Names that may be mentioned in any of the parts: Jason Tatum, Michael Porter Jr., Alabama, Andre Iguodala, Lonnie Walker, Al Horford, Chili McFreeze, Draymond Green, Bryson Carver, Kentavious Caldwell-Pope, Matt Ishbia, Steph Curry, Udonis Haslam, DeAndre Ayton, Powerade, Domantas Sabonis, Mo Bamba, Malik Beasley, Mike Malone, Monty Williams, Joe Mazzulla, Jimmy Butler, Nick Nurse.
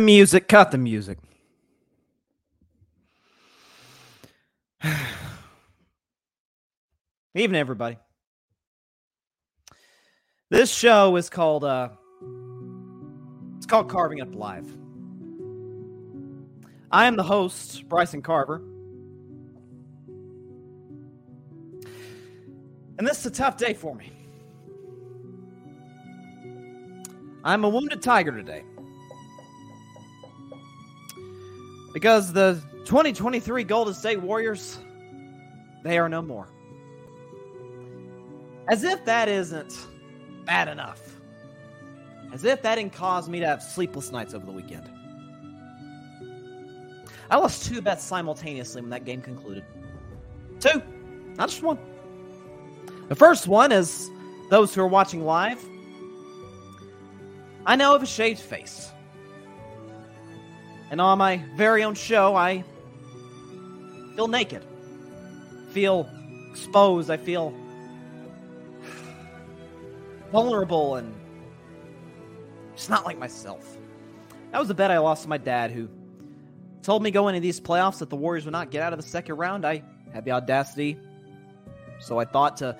Music, cut the music. Evening, everybody. This show is called it's called Carving It Up Live. I am the host, Bryson Carver. And this is a tough day for me. I'm a wounded tiger today. Because the 2023 Golden State Warriors, they are no more. As if that isn't bad enough. As if that didn't cause me to have sleepless nights over the weekend. I lost two bets simultaneously when that game concluded. Two. Not just one. The first one is those who are watching live. I now have a shaved face. And on my very own show, I feel naked, feel exposed, I feel vulnerable, and just not like myself. That was a bet I lost to my dad, who told me going into these playoffs that the Warriors would not get out of the second round. I had the audacity, so I thought to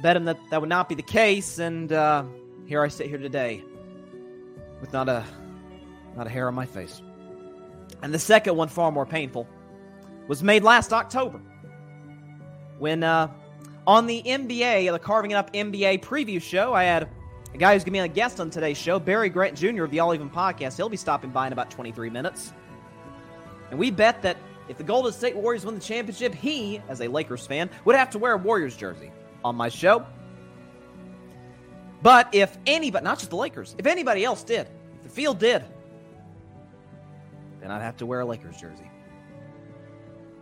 bet him that would not be the case, and here I sit here today with not a hair on my face. And the second one, far more painful, was made last October when on the NBA, the Carving It Up NBA preview show, I had a guy who's going to be a guest on today's show, Barry Grant Jr. of the All Even Podcast. He'll be stopping by in about 23 minutes. And we bet that if the Golden State Warriors win the championship, he, as a Lakers fan, would have to wear a Warriors jersey on my show. But if anybody, not just the Lakers, if anybody else did, if the field did, then I'd have to wear a Lakers jersey.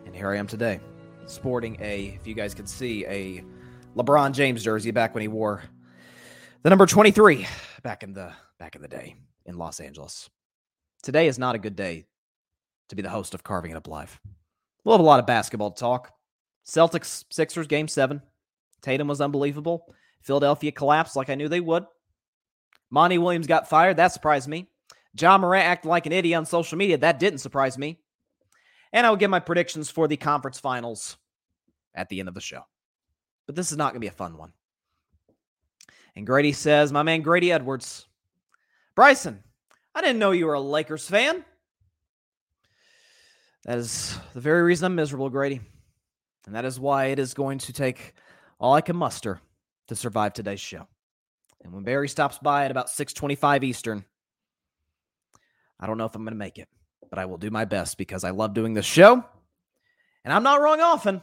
And here I am today, sporting a, if you guys could see, a LeBron James jersey back when he wore the number 23 back in the day in Los Angeles. Today is not a good day to be the host of Carving It Up Live. We'll have a lot of basketball to talk. Celtics, Sixers, Game 7. Tatum was unbelievable. Philadelphia collapsed like I knew they would. Monty Williams got fired. That surprised me. John Morant acted like an idiot on social media. That didn't surprise me. And I will give my predictions for the conference finals at the end of the show. But this is not going to be a fun one. And Grady says, my man Grady Edwards, Bryson, I didn't know you were a Lakers fan. That is the very reason I'm miserable, Grady. And that is why it is going to take all I can muster to survive today's show. And when Barry stops by at about 6:25 Eastern, I don't know if I'm going to make it, but I will do my best because I love doing this show. And I'm not wrong often,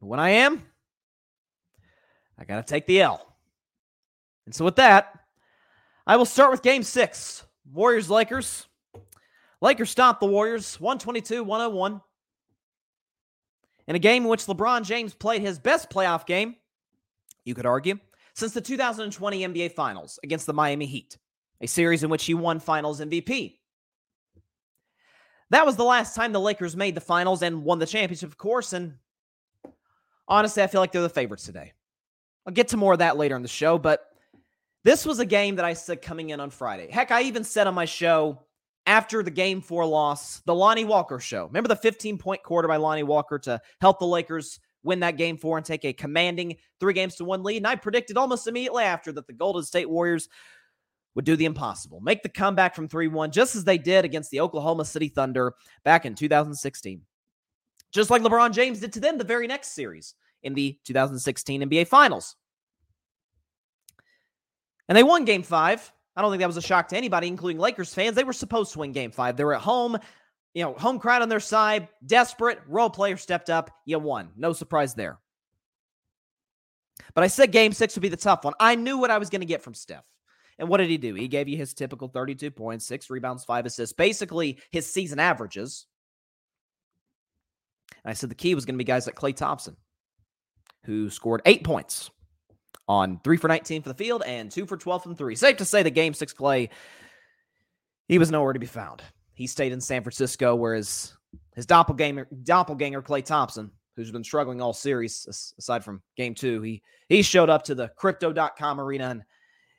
but when I am, I got to take the L. And so with that, I will start with Game 6. Warriors-Lakers. Lakers stopped the Warriors, 122-101. In a game in which LeBron James played his best playoff game, you could argue, since the 2020 NBA Finals against the Miami Heat, a series in which he won Finals MVP. That was the last time the Lakers made the finals and won the championship, of course, and honestly, I feel like they're the favorites today. I'll get to more of that later in the show, but this was a game that I said coming in on Friday. Heck, I even said on my show after the Game 4 loss, the Lonnie Walker show. Remember the 15-point quarter by Lonnie Walker to help the Lakers win that Game 4 and take a commanding 3-1 lead? And I predicted almost immediately after that the Golden State Warriors would do the impossible, make the comeback from 3-1, just as they did against the Oklahoma City Thunder back in 2016. Just like LeBron James did to them the very next series in the 2016 NBA Finals. And they won Game 5. I don't think that was a shock to anybody, including Lakers fans. They were supposed to win Game 5. They were at home, home crowd on their side, desperate, role player stepped up, you won. No surprise there. But I said Game 6 would be the tough one. I knew what I was going to get from Steph. And what did he do? He gave you his typical 32 points, 6 rebounds, 5 assists, basically his season averages. And I said the key was going to be guys like Klay Thompson, who scored 8 points on 3 for 19 for the field and 2 for 12 from 3. Safe to say that Game 6 Klay, he was nowhere to be found. He stayed in San Francisco, whereas his doppelganger Klay Thompson, who's been struggling all series, aside from Game 2, he showed up to the Crypto.com arena and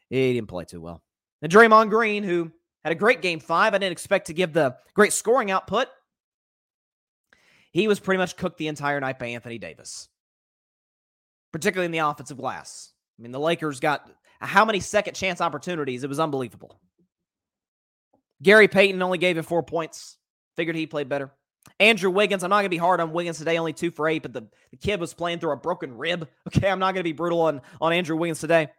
he didn't play too well. And Draymond Green, who had a great Game 5, I didn't expect to give the great scoring output. He was pretty much cooked the entire night by Anthony Davis, particularly in the offensive glass. I mean, the Lakers got how many second chance opportunities? It was unbelievable. Gary Payton only gave him 4 points. Figured he played better. Andrew Wiggins, I'm not going to be hard on Wiggins today, only 2 for 8, but the kid was playing through a broken rib. Okay, I'm not going to be brutal on Andrew Wiggins today.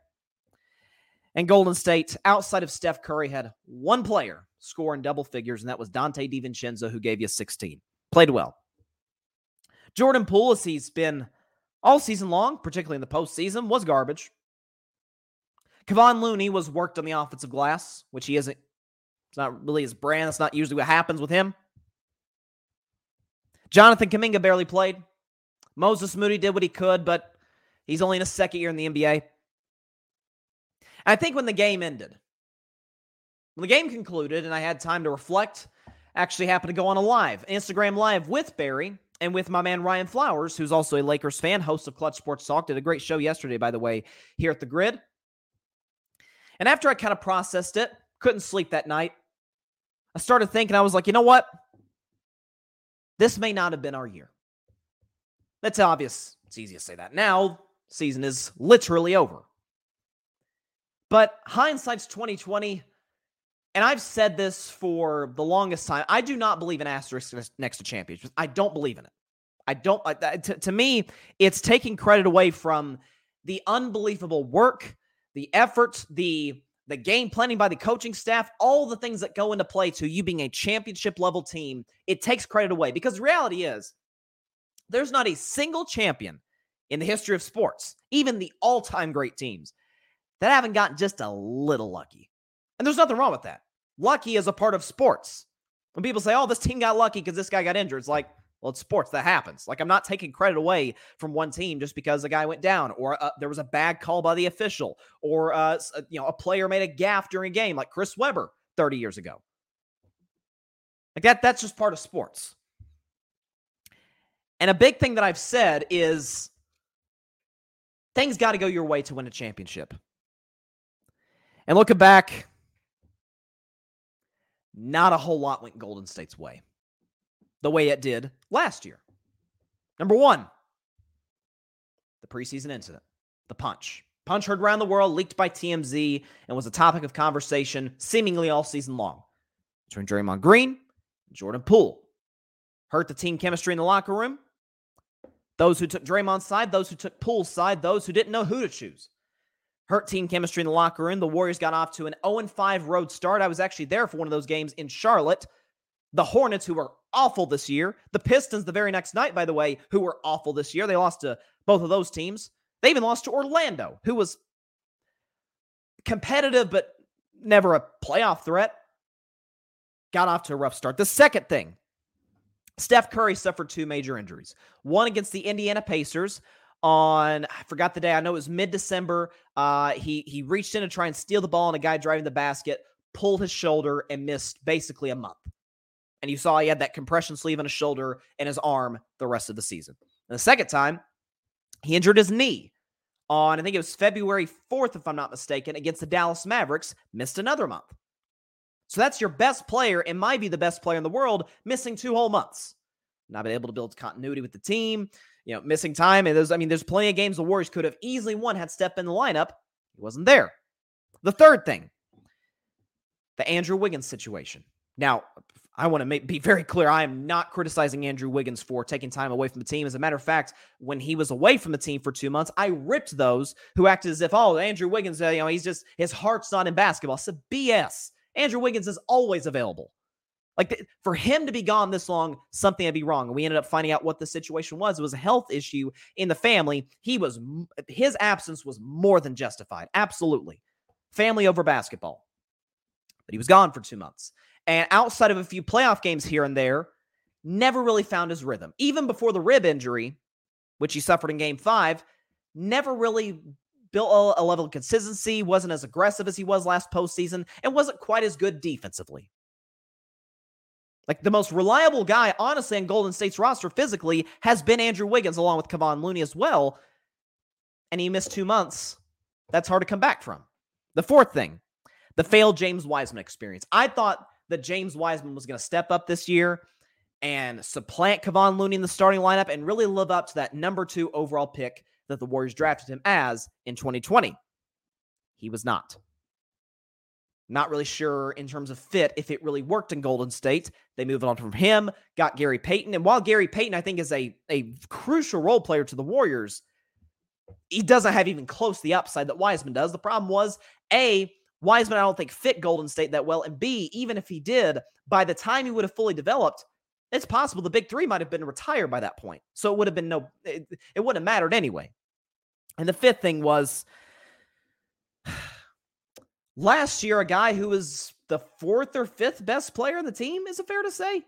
And Golden State, outside of Steph Curry, had 1 player score in double figures, and that was Dante DiVincenzo, who gave you 16. Played well. Jordan Poole, as he's been all season long, particularly in the postseason, was garbage. Kevon Looney was worked on the offensive glass, which he isn't. It's not really his brand. That's not usually what happens with him. Jonathan Kuminga barely played. Moses Moody did what he could, but he's only in his second year in the NBA. I think when the game ended, when the game concluded and I had time to reflect, actually happened to go on a live, Instagram live with Barry and with my man Ryan Flowers, who's also a Lakers fan, host of Clutch Sports Talk, did a great show yesterday, by the way, here at the Gryd. And after I kind of processed it, couldn't sleep that night, I started thinking, I was like, you know what? This may not have been our year. That's obvious. It's easy to say that now. Season is literally over. But hindsight's 2020, and I've said this for the longest time. I do not believe in asterisks next to championships. I don't believe in it. To me, it's taking credit away from the unbelievable work, the effort, the game planning by the coaching staff, all the things that go into play to you being a championship-level team. It takes credit away because the reality is there's not a single champion in the history of sports, even the all-time great teams, that haven't gotten just a little lucky. And there's nothing wrong with that. Lucky is a part of sports. When people say, oh, this team got lucky because this guy got injured, it's like, well, it's sports. That happens. Like, I'm not taking credit away from one team just because a guy went down or there was a bad call by the official or a player made a gaffe during a game like Chris Webber 30 years ago. Like that's just part of sports. And a big thing that I've said is things got to go your way to win a championship. And looking back, not a whole lot went Golden State's way, the way it did last year. Number one, the preseason incident, the punch. Punch heard around the world, leaked by TMZ, and was a topic of conversation seemingly all season long between Draymond Green and Jordan Poole. Hurt the team chemistry in the locker room. Those who took Draymond's side, those who took Poole's side, those who didn't know who to choose. Hurt team chemistry in the locker room. The Warriors got off to an 0-5 road start. I was actually there for one of those games in Charlotte. The Hornets, who were awful this year. The Pistons the very next night, by the way, who were awful this year. They lost to both of those teams. They even lost to Orlando, who was competitive but never a playoff threat. Got off to a rough start. The second thing, Steph Curry suffered 2 major injuries. One against the Indiana Pacers, I forgot the day. I know it was mid-December. He reached in to try and steal the ball, and a guy driving the basket pulled his shoulder and missed basically a month. and you saw he had that compression sleeve on his shoulder and his arm the rest of the season. And the second time, he injured his knee on, I think it was February 4th, if I'm not mistaken, against the Dallas Mavericks, missed another month. So that's your best player, and might be the best player in the world, missing 2 whole months. Not been able to build continuity with the team, missing time. And there's plenty of games the Warriors could have easily won had Steph been in the lineup. He wasn't there. The third thing, the Andrew Wiggins situation. Now, I want to be very clear. I am not criticizing Andrew Wiggins for taking time away from the team. As a matter of fact, when he was away from the team for 2 months, I ripped those who acted as if, Andrew Wiggins, his heart's not in basketball. It's a BS. Andrew Wiggins is always available. For him to be gone this long, something would be wrong. And we ended up finding out what the situation was. It was a health issue in the family. His absence was more than justified. Absolutely. Family over basketball. But he was gone for 2 months. And outside of a few playoff games here and there, never really found his rhythm. Even before the rib injury, which he suffered in Game 5, never really built a level of consistency, wasn't as aggressive as he was last postseason, and wasn't quite as good defensively. The most reliable guy, honestly, on Golden State's roster physically has been Andrew Wiggins, along with Kevon Looney as well. And he missed 2 months. That's hard to come back from. The fourth thing, the failed James Wiseman experience. I thought that James Wiseman was going to step up this year and supplant Kevon Looney in the starting lineup and really live up to that number 2 overall pick that the Warriors drafted him as in 2020. He was not. Not really sure in terms of fit if it really worked in Golden State. They moved on from him, got Gary Payton. And while Gary Payton, I think, is a crucial role player to the Warriors, he doesn't have even close the upside that Wiseman does. The problem was, A, Wiseman, I don't think, fit Golden State that well. And B, even if he did, by the time he would have fully developed, it's possible the big three might have been retired by that point. So it would have been it wouldn't have mattered anyway. And the fifth thing was, last year, a guy who was the 4th or 5th best player in the team, is it fair to say,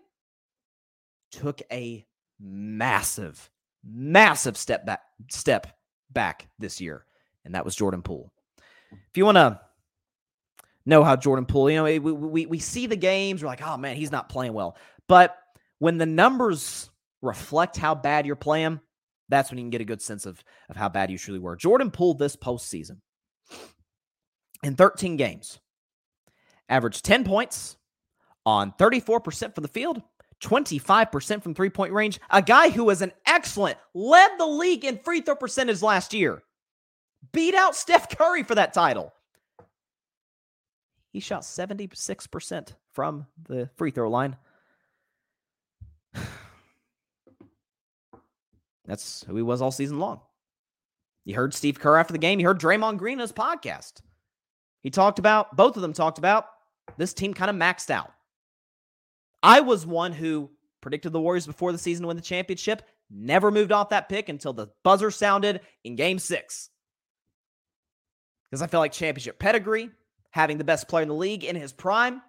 took a massive, massive step back this year. And that was Jordan Poole. If you want to know how Jordan Poole, we see the games, we're like, oh man, he's not playing well. But when the numbers reflect how bad you're playing, that's when you can get a good sense of how bad you truly were. Jordan Poole this postseason, in 13 games, averaged 10 points on 34% from the field, 25% from three-point range. A guy who was led the league in free throw percentage last year. Beat out Steph Curry for that title. He shot 76% from the free throw line. That's who he was all season long. You heard Steve Kerr after the game. You heard Draymond Green in his podcast. Both of them talked about, this team kind of maxed out. I was one who predicted the Warriors before the season to win the championship, never moved off that pick until the buzzer sounded in Game 6. Because I felt like championship pedigree, having the best player in the league in his prime.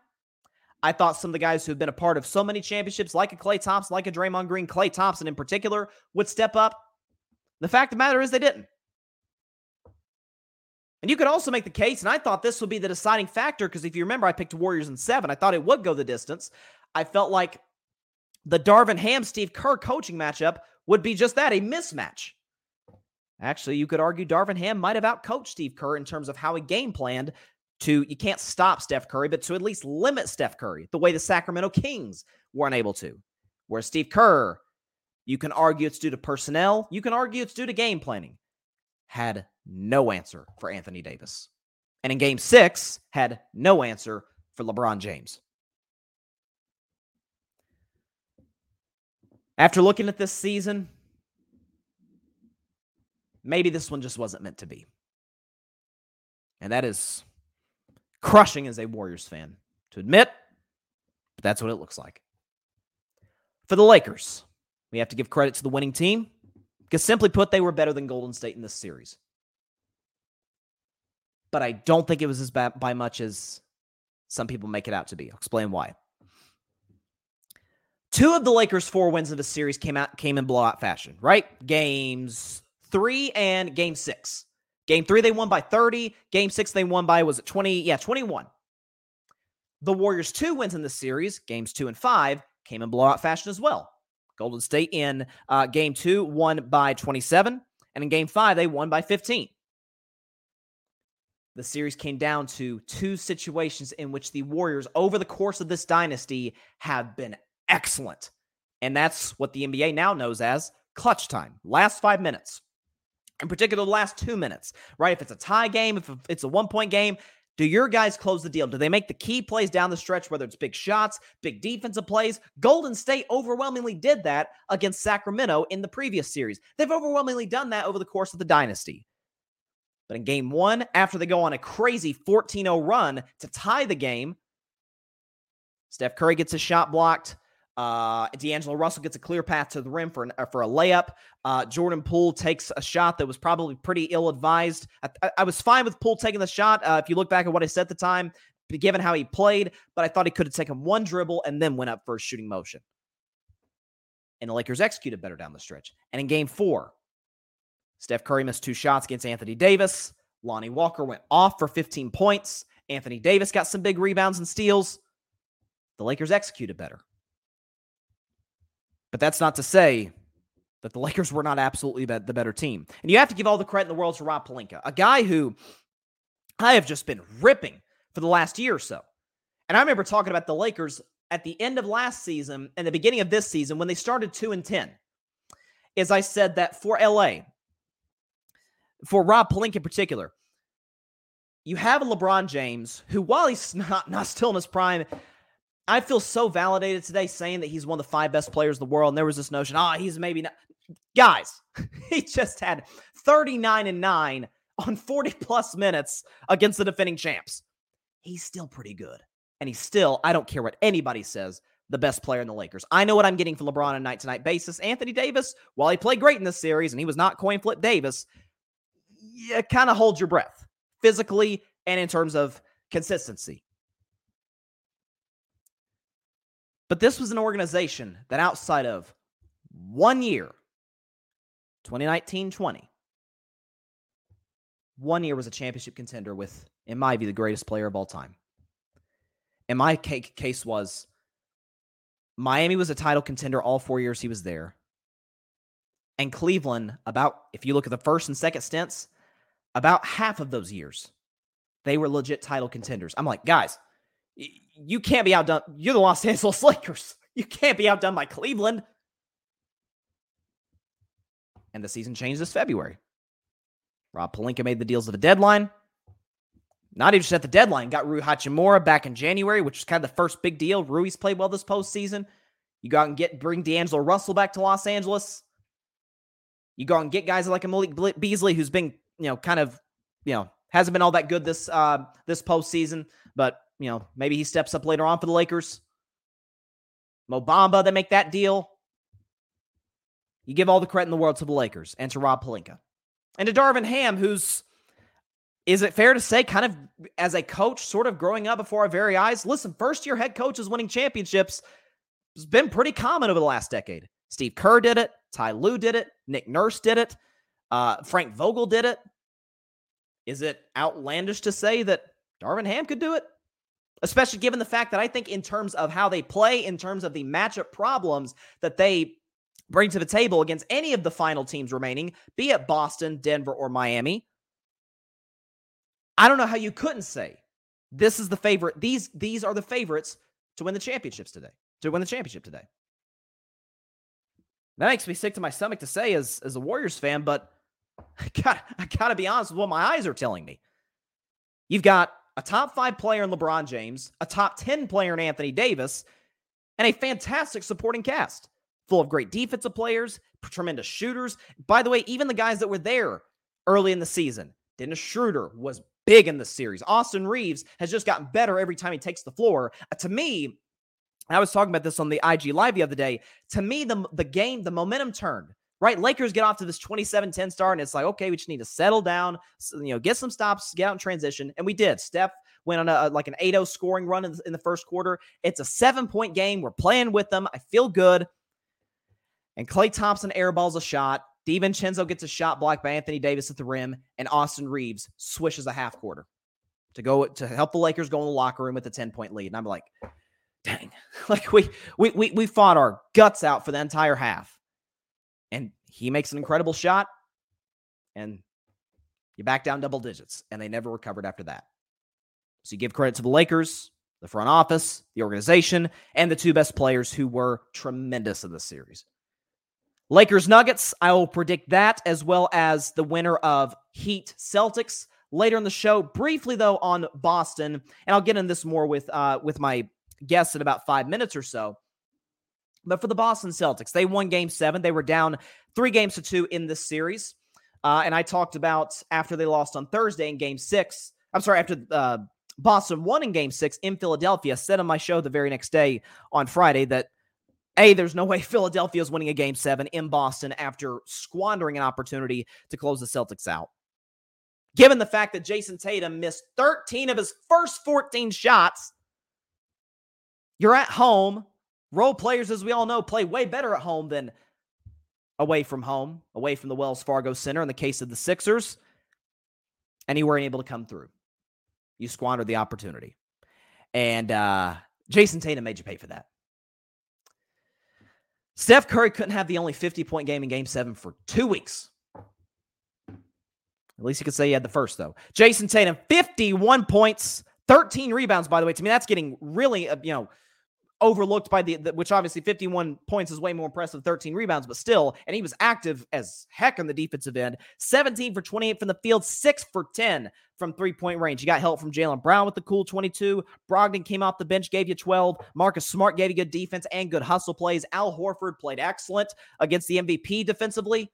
I thought some of the guys who have been a part of so many championships, like a Klay Thompson, like a Draymond Green, Klay Thompson in particular, would step up. The fact of the matter is they didn't. And you could also make the case, and I thought this would be the deciding factor, because if you remember, I picked Warriors in 7. I thought it would go the distance. I felt like the Darvin Ham, Steve Kerr coaching matchup would be just that, a mismatch. Actually, you could argue Darvin Ham might have outcoached Steve Kerr in terms of how he game planned to, you can't stop Steph Curry, but to at least limit Steph Curry, the way the Sacramento Kings were unable to. Whereas Steve Kerr, you can argue it's due to personnel. You can argue it's due to game planning. Had no answer for Anthony Davis. And in Game 6, had no answer for LeBron James. After looking at this season, maybe this one just wasn't meant to be. And that is crushing as a Warriors fan to admit, but that's what it looks like. For the Lakers, we have to give credit to the winning team. Because simply put, they were better than Golden State in this series. But I don't think it was as bad by much as some people make it out to be. I'll explain why. 2 of the Lakers' 4 wins of the series came in blowout fashion, right? Games 3 and Game 6. Game 3, they won by 30. Game 6, they won by, 21. The Warriors' 2 wins in the series, Games 2 and 5, came in blowout fashion as well. Golden State in Game 2 won by 27, and in Game 5, they won by 15. The series came down to two situations in which the Warriors, over the course of this dynasty, have been excellent. And that's what the NBA now knows as clutch time, last 5 minutes. In particular, the last 2 minutes, right? If it's a tie game, if it's a one-point game, do your guys close the deal? Do they make the key plays down the stretch, whether it's big shots, big defensive plays? Golden State overwhelmingly did that against Sacramento in the previous series. They've overwhelmingly done that over the course of the dynasty. But in Game 1, after they go on a crazy 14-0 run to tie the game, Steph Curry gets his shot blocked. D'Angelo Russell gets a clear path to the rim for a layup. Jordan Poole takes a shot that was probably pretty ill-advised. I was fine with Poole taking the shot. If you look back at what I said at the time, given how he played, but I thought he could have taken one dribble and then went up for a shooting motion. And the Lakers executed better down the stretch. And in Game 4, Steph Curry missed two shots against Anthony Davis. Lonnie Walker went off for 15 points. Anthony Davis got some big rebounds and steals. The Lakers executed better. But that's not to say that the Lakers were not absolutely the better team. And you have to give all the credit in the world to Rob Pelinka, a guy who I have just been ripping for the last year or so. And I remember talking about the Lakers at the end of last season and the beginning of this season when they started 2-10. As I said that for LA, for Rob Pelinka in particular, you have a LeBron James who, while he's not still in his prime, I feel so validated today saying that he's one of the five best players in the world. And there was this notion, he's maybe not. Guys, he just had 39-9 on 40-plus minutes against the defending champs. He's still pretty good. And he's still, I don't care what anybody says, the best player in the Lakers. I know what I'm getting from LeBron on a night-to-night basis. Anthony Davis, while he played great in this series, and he was not coin flip Davis, you kind of hold your breath physically and in terms of consistency. But this was an organization that outside of 1 year, 2019-20, 1 year was a championship contender with, in my view, the greatest player of all time. And my case was Miami was a title contender all 4 years he was there. And Cleveland, if you look at the first and second stints, about half of those years, they were legit title contenders. I'm like, guys, you can't be outdone. You're the Los Angeles Lakers. You can't be outdone by Cleveland. And the season changed this February. Rob Pelinka made the deals at the deadline. Not even just at the deadline. Got Rui Hachimura back in January, which is kind of the first big deal. Rui's played well this postseason. You go out and bring D'Angelo Russell back to Los Angeles. You go out and get guys like Malik Beasley, who's been, hasn't been all that good this postseason, but maybe he steps up later on for the Lakers. Mo Bamba, they make that deal. You give all the credit in the world to the Lakers and to Rob Pelinka. And to Darvin Ham, who's, is it fair to say, kind of as a coach, sort of growing up before our very eyes? Listen, first-year head coaches winning championships has been pretty common over the last decade. Steve Kerr did it. Ty Lue did it. Nick Nurse did it. Frank Vogel did it. Is it outlandish to say that Darvin Ham could do it? Especially given the fact that I think in terms of how they play, in terms of the matchup problems that they bring to the table against any of the final teams remaining, be it Boston, Denver, or Miami, I don't know how you couldn't say this is the favorite. These are the favorites to win the championships today, to win the championship today. That makes me sick to my stomach to say as a Warriors fan, but I gotta be honest with what my eyes are telling me. You've got a top 5 player in LeBron James, a top 10 player in Anthony Davis, and a fantastic supporting cast full of great defensive players, tremendous shooters. By the way, even the guys that were there early in the season, Dennis Schroeder was big in the series. Austin Reeves has just gotten better every time he takes the floor. To me, I was talking about this on the IG Live the other day. To me, the game, the momentum turned. Right, Lakers get off to this 27-10 start, and it's like, okay, we just need to settle down, get some stops, get out in transition, and we did. Steph went on an 8-0 scoring run in the first quarter. It's a 7-point game. We're playing with them. I feel good. And Klay Thompson airballs a shot. DiVincenzo gets a shot blocked by Anthony Davis at the rim, and Austin Reeves swishes a half quarter to help the Lakers go in the locker room with a 10-point lead. And I'm like, dang, like we fought our guts out for the entire half. And he makes an incredible shot, and you back down double digits, and they never recovered after that. So you give credit to the Lakers, the front office, the organization, and the two best players who were tremendous in this series. Lakers Nuggets, I will predict that, as well as the winner of Heat Celtics later in the show. Briefly, though, on Boston, and I'll get into this more with my guests in about 5 minutes or so. But for the Boston Celtics, they won Game 7. They were down 3-2 in this series. And I talked about after they lost on Thursday in Game 6. I'm sorry, after Boston won in Game 6 in Philadelphia. I said on my show the very next day on Friday that, A, there's no way Philadelphia is winning a Game 7 in Boston after squandering an opportunity to close the Celtics out. Given the fact that Jason Tatum missed 13 of his first 14 shots, you're at home. Role players, as we all know, play way better at home than away from home, away from the Wells Fargo Center in the case of the Sixers, and you weren't able to come through. You squandered the opportunity. And Jason Tatum made you pay for that. Steph Curry couldn't have the only 50-point game in Game 7 for 2 weeks. At least you could say he had the first, though. Jason Tatum, 51 points, 13 rebounds, by the way. To me, that's getting really, overlooked by which obviously 51 points is way more impressive than 13 rebounds, but still, and he was active as heck on the defensive end. 17 for 28 from the field, 6 for 10 from three-point range. He got help from Jaylen Brown with the cool 22. Brogdon came off the bench, gave you 12. Marcus Smart gave you good defense and good hustle plays. Al Horford played excellent against the MVP defensively.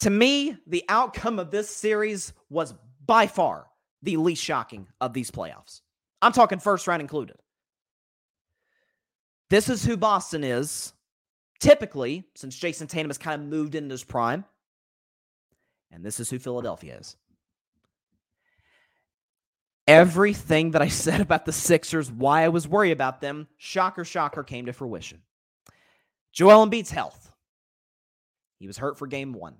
To me, the outcome of this series was by far the least shocking of these playoffs. I'm talking first round included. This is who Boston is, typically, since Jason Tatum has kind of moved into his prime. And this is who Philadelphia is. Everything that I said about the Sixers, why I was worried about them, shocker, came to fruition. Joel Embiid's health. He was hurt for Game 1.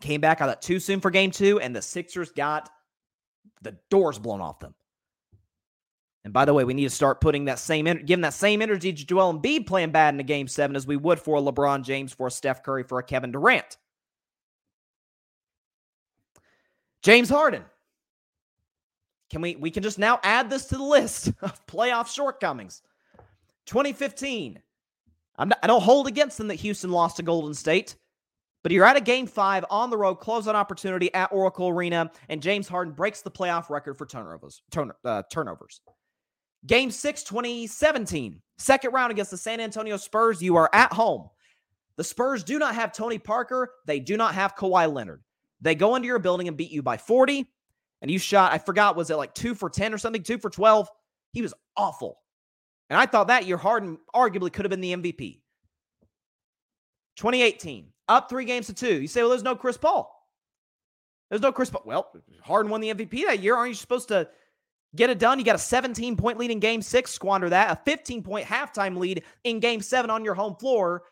Came back, I thought, too soon for Game 2, and the Sixers got the doors blown off them. And by the way, we need to start putting that same giving that same energy to Joel Embiid playing bad in a Game 7 as we would for a LeBron James, for a Steph Curry, for a Kevin Durant. James Harden. We can just now add this to the list of playoff shortcomings. 2015. I don't hold against them that Houston lost to Golden State, but you're at a Game 5 on the road, closeout opportunity at Oracle Arena, and James Harden breaks the playoff record for turnovers. Game 6, 2017, second round against the San Antonio Spurs. You are at home. The Spurs do not have Tony Parker. They do not have Kawhi Leonard. They go into your building and beat you by 40, and you shot, I forgot, was it like 2 for 10 or something, 2 for 12? He was awful. And I thought that year Harden arguably could have been the MVP. 2018, up 3-2. You say, well, there's no Chris Paul. Well, Harden won the MVP that year. Aren't you supposed to get it done? You got a 17-point lead in Game 6, squander that. A 15-point halftime lead in Game 7 on your home floor,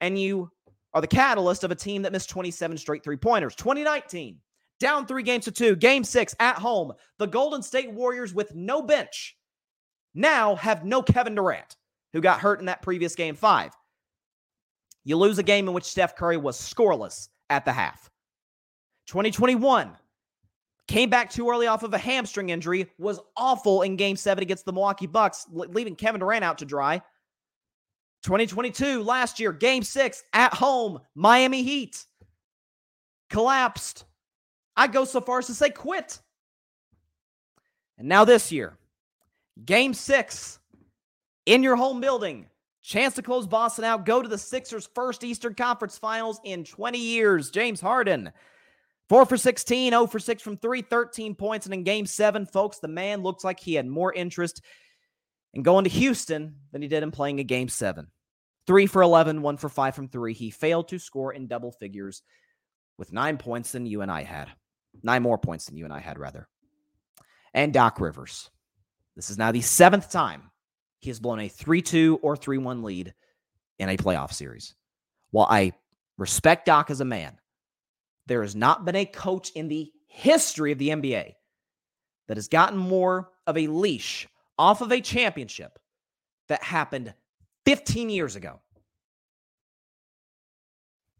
and you are the catalyst of a team that missed 27 straight three-pointers. 2019, down 3-2. Game 6, at home. The Golden State Warriors with no bench now have no Kevin Durant, who got hurt in that previous Game 5. You lose a game in which Steph Curry was scoreless at the half. 2021, came back too early off of a hamstring injury, was awful in Game 7 against the Milwaukee Bucks, leaving Kevin Durant out to dry. 2022, last year, Game 6, at home, Miami Heat. Collapsed. I go so far as to say quit. And now this year, Game 6, in your home building. Chance to close Boston out, go to the Sixers' first Eastern Conference Finals in 20 years. James Harden. 4 for 16, 0 for 6 from 3, 13 points. And in Game 7, folks, the man looks like he had more interest in going to Houston than he did in playing a Game 7. 3 for 11, 1 for 5 from 3. He failed to score in double figures with 9 points than you and I had. 9 more points than you and I had, rather. And Doc Rivers. This is now the 7th time he has blown a 3-2 or 3-1 lead in a playoff series. While I respect Doc as a man, there has not been a coach in the history of the NBA that has gotten more of a leash off of a championship that happened 15 years ago.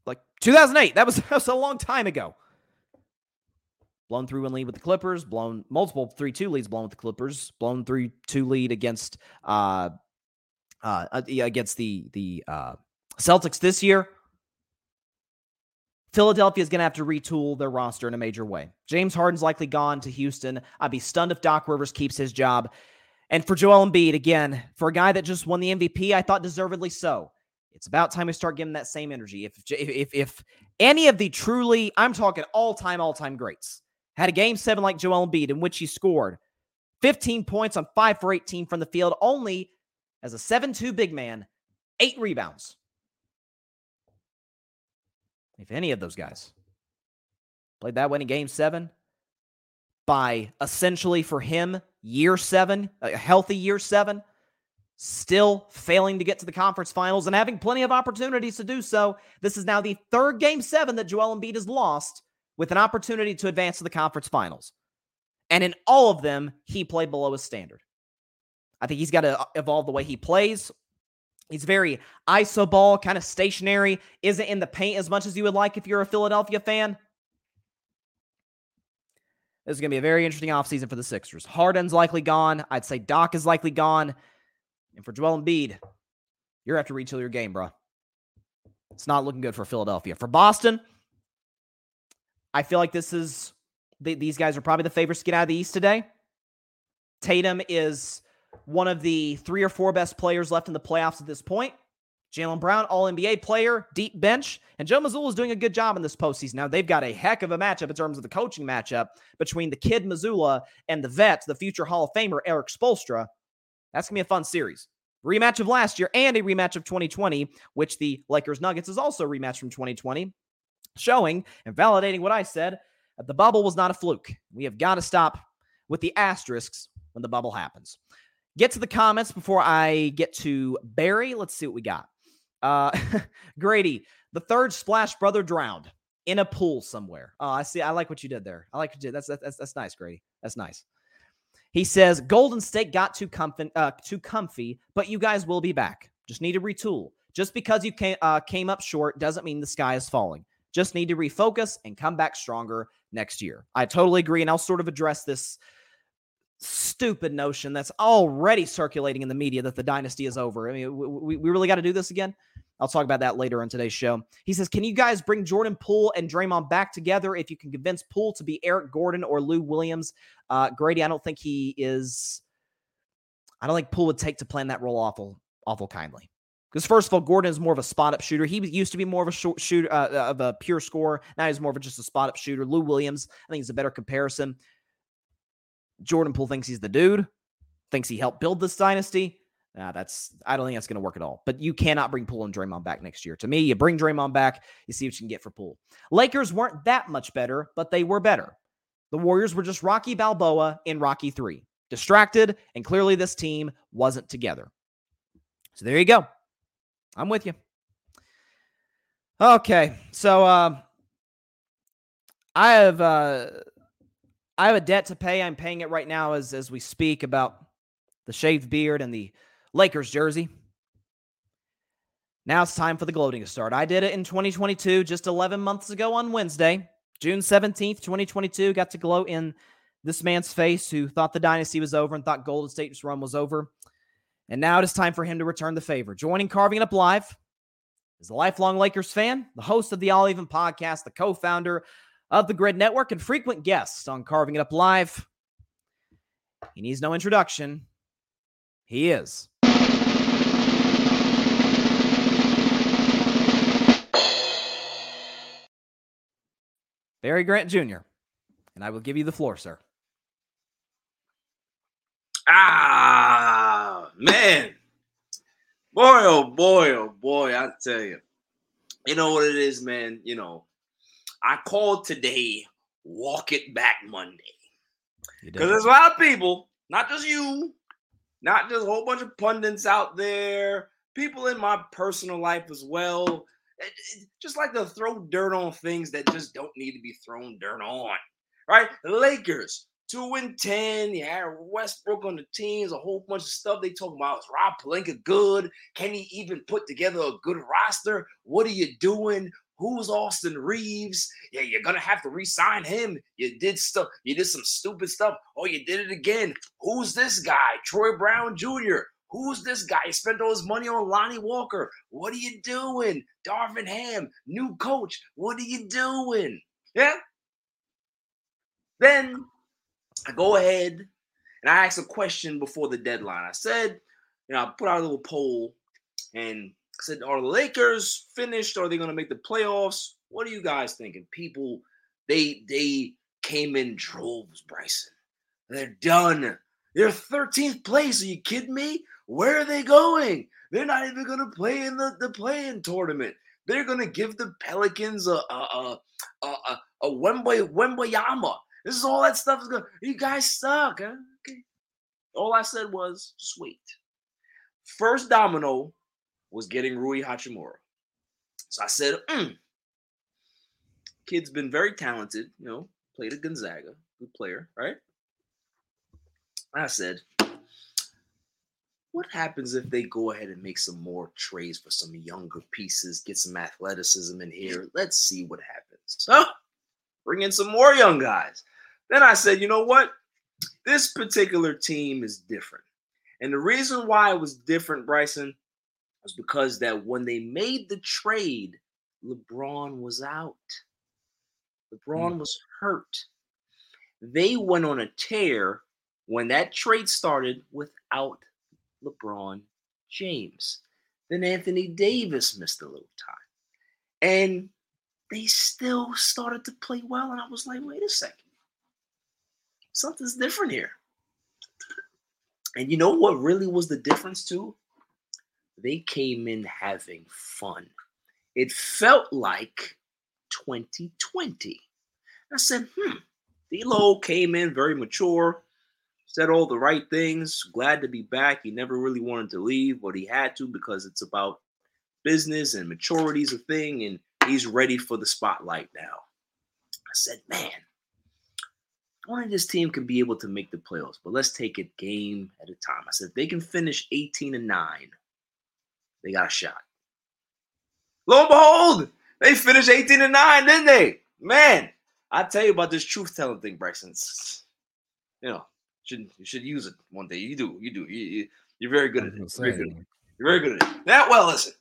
Like 2008, that was a long time ago. Blown 3-1 lead with the Clippers, blown multiple 3-2 leads blown with the Clippers, blown 3-2 lead against the Celtics this year. Philadelphia is going to have to retool their roster in a major way. James Harden's likely gone to Houston. I'd be stunned if Doc Rivers keeps his job. And for Joel Embiid, again, for a guy that just won the MVP, I thought deservedly so. It's about time we start giving that same energy. If any of the truly, I'm talking all-time greats, had a Game 7 like Joel Embiid in which he scored 15 points on 5 for 18 from the field, only as a 7'2" big man, 8 rebounds. If any of those guys played that way in Game 7 by essentially for him, year 7, a healthy year 7, still failing to get to the conference finals and having plenty of opportunities to do so, this is now the third Game 7 that Joel Embiid has lost with an opportunity to advance to the conference finals. And in all of them, he played below his standard. I think he's got to evolve the way he plays. He's very iso ball, kind of stationary. Isn't in the paint as much as you would like if you're a Philadelphia fan. This is going to be a very interesting offseason for the Sixers. Harden's likely gone. I'd say Doc is likely gone. And for Joel Embiid, you're going to have to retool your game, bro. It's not looking good for Philadelphia. For Boston, I feel like these guys are probably the favorites to get out of the East today. Tatum is one of the 3 or 4 best players left in the playoffs at this point. Jaylen Brown, All-NBA player, deep bench. And Joe Mazzulla is doing a good job in this postseason. Now, they've got a heck of a matchup in terms of the coaching matchup between the kid Mazzulla and the vet, the future Hall of Famer, Eric Spoelstra. That's going to be a fun series. Rematch of last year and a rematch of 2020, which the Lakers Nuggets is also a rematch from 2020, showing and validating what I said, that the bubble was not a fluke. We have got to stop with the asterisks when the bubble happens. Get to the comments before I get to Barry. Let's see what we got. Grady, the third Splash Brother drowned in a pool somewhere. Oh, I see. I like what you did there. I like what you did. That's nice, Grady. That's nice. He says, Golden State got too comfy, but you guys will be back. Just need to retool. Just because you came up short doesn't mean the sky is falling. Just need to refocus and come back stronger next year. I totally agree, and I'll sort of address this stupid notion that's already circulating in the media that the dynasty is over. I mean, we really got to do this again. I'll talk about that later on today's show. He says, can you guys bring Jordan Poole and Draymond back together if you can convince Poole to be Eric Gordon or Lou Williams? Grady, I don't think Poole would take to playing that role awful kindly. Because first of all, Gordon is more of a spot-up shooter. He used to be more of a shooter, of a pure scorer. Now he's more of just a spot-up shooter. Lou Williams, I think, is a better comparison. Jordan Poole thinks he's the dude, thinks he helped build this dynasty. I don't think that's going to work at all. But you cannot bring Poole and Draymond back next year. To me, you bring Draymond back, you see what you can get for Poole. Lakers weren't that much better, but they were better. The Warriors were just Rocky Balboa in Rocky 3. Distracted, and clearly this team wasn't together. So there you go. I'm with you. Okay, so I have a debt to pay. I'm paying it right now as we speak about the shaved beard and the Lakers jersey. Now it's time for the gloating to start. I did it in 2022, just 11 months ago on Wednesday, June 17th, 2022. Got to gloat in this man's face who thought the dynasty was over and thought Golden State's run was over. And now it is time for him to return the favor. Joining Carving It Up Live is a lifelong Lakers fan, the host of the All Even Podcast, the co-founder of the Gryd Network and frequent guests on Carving It Up Live. He needs no introduction. He is Barry Grant Jr. And I will give you the floor, sir. Ah, man. Boy, oh boy, oh boy. I tell you. You know what it is, man. You know, I called today Walk It Back Monday. Because there's a lot of people, not just you, not just a whole bunch of pundits out there, people in my personal life as well, just like to throw dirt on things that just don't need to be thrown dirt on, right? The Lakers 2-10. You had Westbrook on the teams, a whole bunch of stuff they talking about. Is Rob Pelinka good? Can he even put together a good roster? What are you doing? Who's Austin Reeves? Yeah, you're going to have to re-sign him. You did stuff. You did some stupid stuff. Oh, you did it again. Who's this guy? Troy Brown Jr. Who's this guy? You spent all his money on Lonnie Walker. What are you doing? Darvin Ham, new coach. What are you doing? Yeah. Then I go ahead and I asked a question before the deadline. I said, I put out a little poll and said, are the Lakers finished? Are they going to make the playoffs? What are you guys thinking? People, they came in droves, Bryson. They're done. They're 13th place. Are you kidding me? Where are they going? They're not even going to play in the play-in tournament. They're going to give the Pelicans a Wembayama. This is all that stuff. Is going. You guys suck. Huh? Okay. All I said was, sweet. First domino was getting Rui Hachimura. So I said, kid's been very talented, played at Gonzaga, good player, right? And I said, what happens if they go ahead and make some more trades for some younger pieces, get some athleticism in here? Let's see what happens. So bring in some more young guys. Then I said, you know what? This particular team is different. And the reason why it was different, Bryson, was because that when they made the trade, LeBron was out. LeBron was hurt. They went on a tear when that trade started without LeBron James. Then Anthony Davis missed a little time. And they still started to play well. And I was like, wait a second. Something's different here. And you know what really was the difference too? They came in having fun. It felt like 2020. I said, D'Lo came in very mature, said all the right things, glad to be back. He never really wanted to leave, but he had to because it's about business and maturity is a thing, and he's ready for the spotlight now. I said, man, only this team can be able to make the playoffs, but let's take it game at a time. I said, if they can finish 18-9, they got a shot. Lo and behold, they finished 18-9, didn't they? Man, I tell you about this truth-telling thing, Bryson. You should use it one day. You do. You're very good at it. You're very good at it. That, well, listen,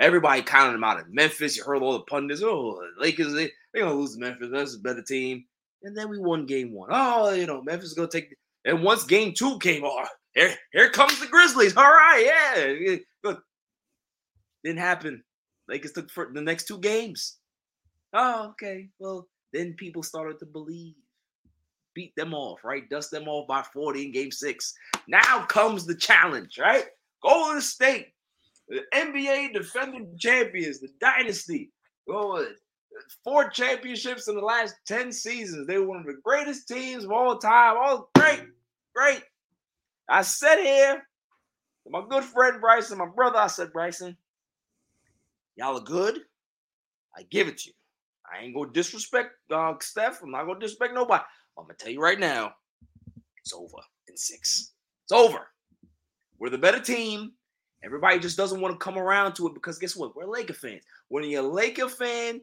everybody counted them out in Memphis. You heard all the pundits. Oh, the Lakers, they're going to lose to Memphis. That's a better team. And then we won game one. Oh, Memphis is going to take it. And once game two came on, here comes the Grizzlies. All right, yeah. Look, didn't happen. Lakers took for the next two games. Oh, okay. Well, then people started to believe. Beat them off, right? Dust them off by 40 in game six. Now comes the challenge, right? Golden State, the NBA defending champions, the dynasty. Oh, 4 championships in the last 10 seasons. They were one of the greatest teams of all time. Oh, great. I said here to my good friend Bryson, my brother, I said, Bryson, y'all are good. I give it to you. I ain't going to disrespect Steph. I'm not going to disrespect nobody. I'm going to tell you right now, it's over in 6. It's over. We're the better team. Everybody just doesn't want to come around to it because guess what? We're Laker fans. When you're a Laker fan,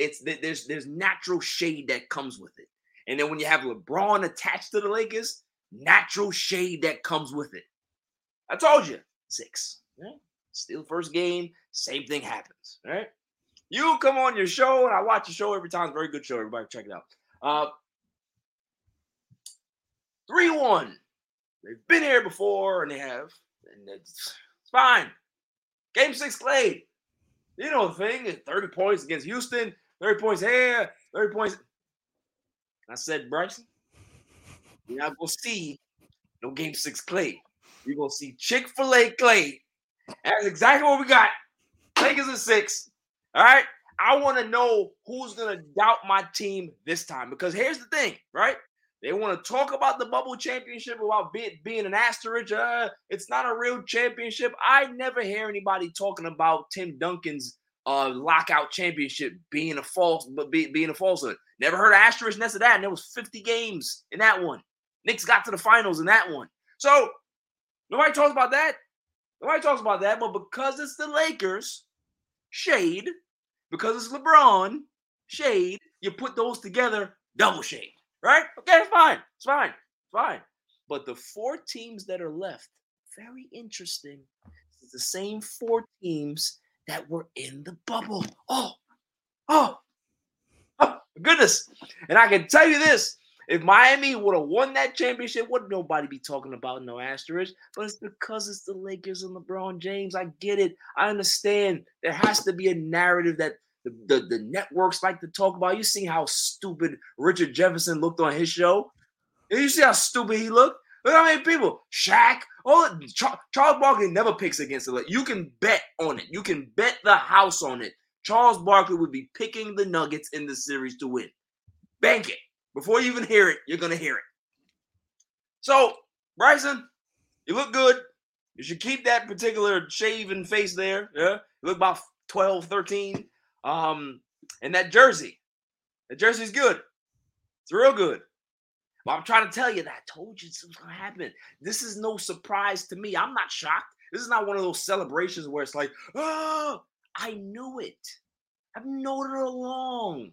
there's natural shade that comes with it. And then when you have LeBron attached to the Lakers, natural shade that comes with it. I told you, 6. Yeah? Still first game, same thing happens, right? You come on your show, and I watch your show every time. It's a very good show. Everybody check it out. 3-1. They've been here before, and they have. And it's fine. Game 6, Klay. You know the thing. 30 points against Houston. 30 points here. 30 points. I said, Bryson, you're not going to see no Game 6 Klay. You're going to see Chick-fil-A Klay. That's exactly what we got. Lakers in 6. All right? I want to know who's going to doubt my team this time. Because here's the thing, right? They want to talk about the bubble championship about being an asterisk. It's not a real championship. I never hear anybody talking about Tim Duncan's lockout championship being a false, but being a falsehood. Never heard of asterisk next to that, and there was 50 games in that one. Knicks got to the finals in that one. So nobody talks about that. Nobody talks about that, but because it's the Lakers, shade, because it's LeBron, shade, you put those together, double shade, right? Okay, it's fine. It's fine. It's fine. But the four teams that are left, very interesting. It's the same four teams that were in the bubble. Oh, goodness. And I can tell you this. If Miami would have won that championship, would nobody be talking about no asterisk? But it's because it's the Lakers and LeBron James. I get it. I understand. There has to be a narrative that the networks like to talk about. You see how stupid Richard Jefferson looked on his show? You see how stupid he looked? Look how many people. Shaq. Oh, Charles Barkley never picks against the Lakers. You can bet on it. You can bet the house on it. Charles Barkley would be picking the Nuggets in the series to win. Bank it. Before you even hear it, you're going to hear it. So, Bryson, you look good. You should keep that particular shaven face there. Yeah, you look about 12, 13. And that jersey's good. It's real good. But I'm trying to tell you that I told you something's going to happen. This is no surprise to me. I'm not shocked. This is not one of those celebrations where it's like, oh, I knew it. I've known it along.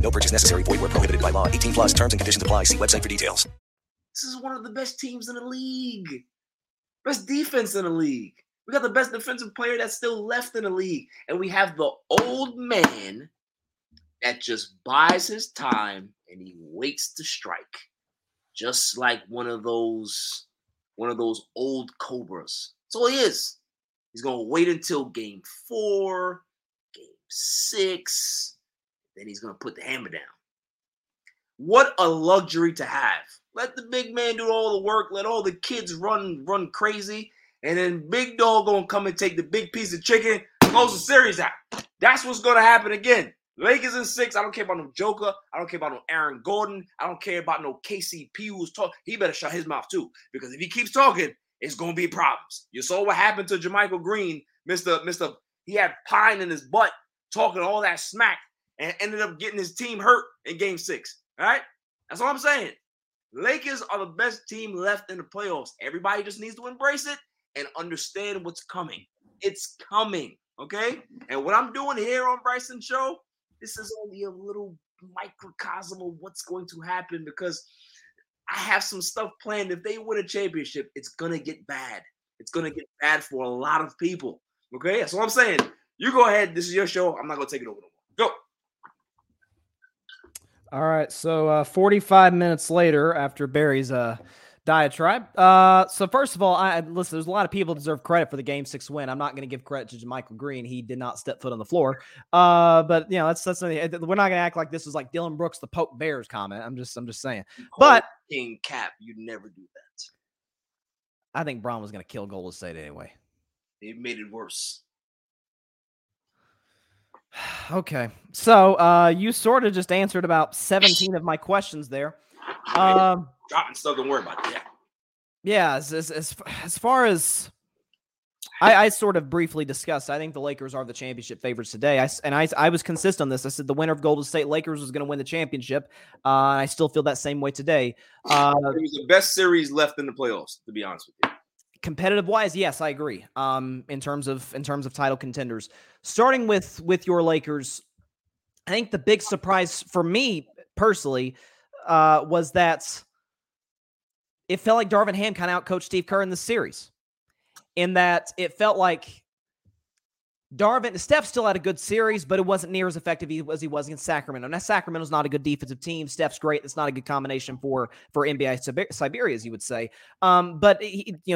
No purchase necessary. Void where prohibited by law. 18 plus terms and conditions apply. See website for details. This is one of the best teams in the league. Best defense in the league. We got the best defensive player that's still left in the league. And we have the old man that just buys his time and he waits to strike. Just like one of those old Cobras. That's all he is. He's going to wait until game 4, game 6. Then he's going to put the hammer down. What a luxury to have. Let the big man do all the work. Let all the kids run crazy. And then big dog going to come and take the big piece of chicken, close the series out. That's what's going to happen again. Lakers in 6. I don't care about no Joker. I don't care about no Aaron Gordon. I don't care about no KCP who's talking. He better shut his mouth too. Because if he keeps talking, it's going to be problems. You saw what happened to Jermichael Green. Mr. He had pine in his butt talking all that smack. And ended up getting his team hurt in game 6. All right? That's all I'm saying. Lakers are the best team left in the playoffs. Everybody just needs to embrace it and understand what's coming. It's coming, okay? And what I'm doing here on Bryson's show, this is only a little microcosm of what's going to happen because I have some stuff planned. If they win a championship, it's going to get bad. It's going to get bad for a lot of people, okay? That's all I'm saying. You go ahead. This is your show. I'm not going to take it over no more. Go. All right, so 45 minutes later after Barry's diatribe. So first of all, listen, there's a lot of people that deserve credit for the Game 6 win. I'm not going to give credit to Michael Green. He did not step foot on the floor. But, you know, that's we're not going to act like this is like Dylan Brooks, the Pope Bears comment. I'm just saying. But in cap, you'd never do that. I think Braun was going to kill Golden State anyway. It made it worse. Okay, so you sort of just answered about 17 of my questions there. Dropping stuff, don't worry about that. Yeah, as far as I sort of briefly discussed, I think the Lakers are the championship favorites today. I was consistent on this. I said the winner of Golden State Lakers was going to win the championship. I still feel that same way today. It was the best series left in the playoffs, to be honest with you. Competitive wise, yes, I agree. In terms of title contenders, starting with your Lakers, I think the big surprise for me personally was that it felt like Darvin Ham kind of outcoached Steve Kerr in this series. In that it felt like Steph still had a good series, but it wasn't near as effective as he was against Sacramento. Now, Sacramento's not a good defensive team. Steph's great. That's not a good combination for NBA Siberia, as you would say. But he